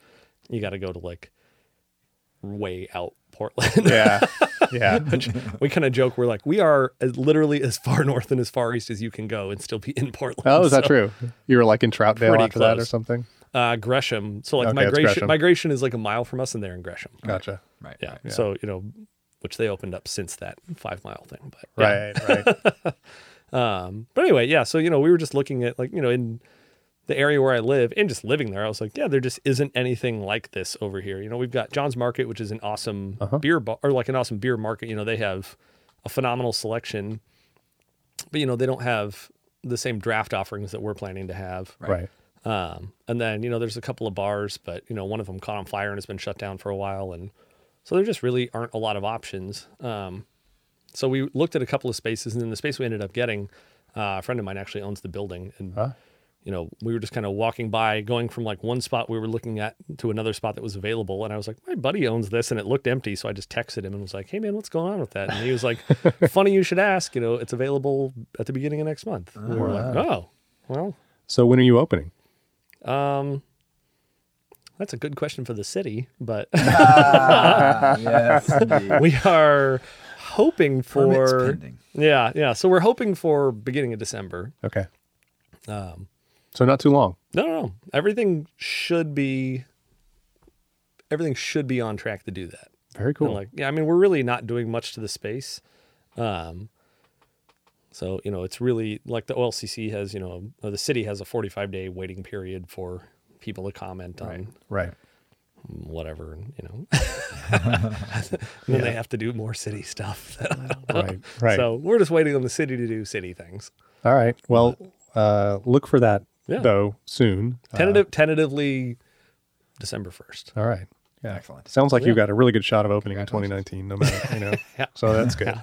you got to go to way out Portland. Yeah. Yeah. We kind of joke, we're we are literally as far north and as far east as you can go and still be in Portland. Oh, is that true? You were in Troutdale after close. That or something? Gresham. So migration is a mile from us, and they're in Gresham. Gotcha. Right. Yeah. Right. Yeah. So, which they opened up since that 5-mile thing. But Right. But anyway, yeah. So, we were just looking at in the area where I live and just living there, I was there just isn't anything like this over here. We've got John's Market, which is an awesome beer bar, or an awesome beer market. They have a phenomenal selection, but they don't have the same draft offerings that we're planning to have. Right. And then, there's a couple of bars, but one of them caught on fire and has been shut down for a while. And so there just really aren't a lot of options. So we looked at a couple of spaces, and then the space we ended up getting, a friend of mine actually owns the building, and we were just kind of walking by, going from one spot we were looking at to another spot that was available. And I was my buddy owns this, and it looked empty. So I just texted him and was hey, man, what's going on with that? And he was funny you should ask. It's available at the beginning of next month. And we were oh, well. So when are you opening? That's a good question for the city, but yes, we are... hoping for... Permits pending. Yeah, yeah. So we're hoping for beginning of December. Okay. So not too long. No. Everything should be on track to do that. Very cool. We're really not doing much to the space. So, it's really like the OLCC has, the city has a 45-day waiting period for people to comment on. Right. Whatever, then they have to do more city stuff. Right. So we're just waiting on the city to do city things. All right. Well, look for that though soon. Tentatively December 1st. All right. Yeah. Excellent. Sounds like you've got a really good shot of opening in 2019, no matter, Yeah. So that's good. Yeah.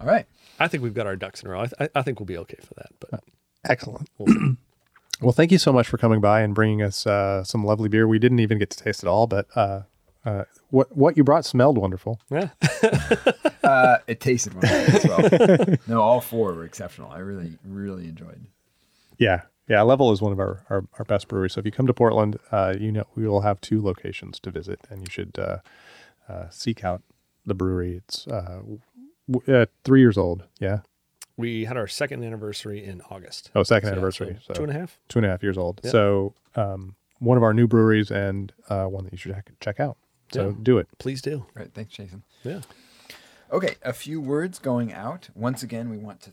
All right. I think we've got our ducks in a row. I think we'll be okay for that. But excellent. Well, thank you so much for coming by and bringing us some lovely beer. We didn't even get to taste it all, but what you brought smelled wonderful. Yeah, it tasted wonderful as well. No, all four were exceptional. I really, really enjoyed. Yeah. Level is one of our best breweries. So if you come to Portland, we will have 2 locations to visit, and you should seek out the brewery. It's 3 years old. Yeah. We had our second anniversary in August. Oh, anniversary. So 2.5? 2.5 years old. Yep. So one of our new breweries and one that you should check out. So do it. Please do. All right. Thanks, Jason. Yeah. Okay. A few words going out. Once again, we want to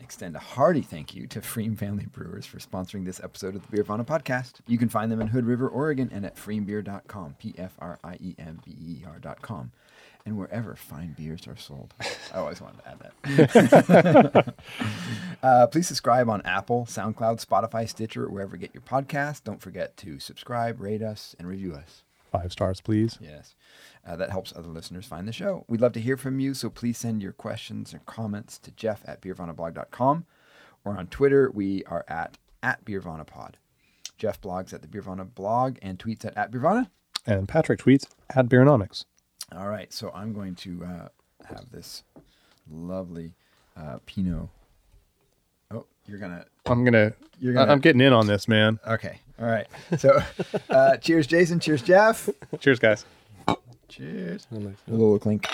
extend a hearty thank you to Pfriem Family Brewers for sponsoring this episode of the Beervana podcast. You can find them in Hood River, Oregon, and at pfriembeer.com, pfriembeer.com. And wherever fine beers are sold. I always wanted to add that. Please subscribe on Apple, SoundCloud, Spotify, Stitcher, wherever you get your podcast. Don't forget to subscribe, rate us, and review us. 5 stars, please. Yes. That helps other listeners find the show. We'd love to hear from you, so please send your questions and comments to jeff@beervanablog.com. Or on Twitter, we are at beervanapod. Jeff blogs at the Beervana blog and tweets at @beervana. And Patrick tweets at Beeronomics. All right, so I'm going to have this lovely Pinot. Oh, you're gonna. I'm getting in on this, man. Okay. All right. So, cheers, Jason. Cheers, Jeff. Cheers, guys. Cheers. A little clink.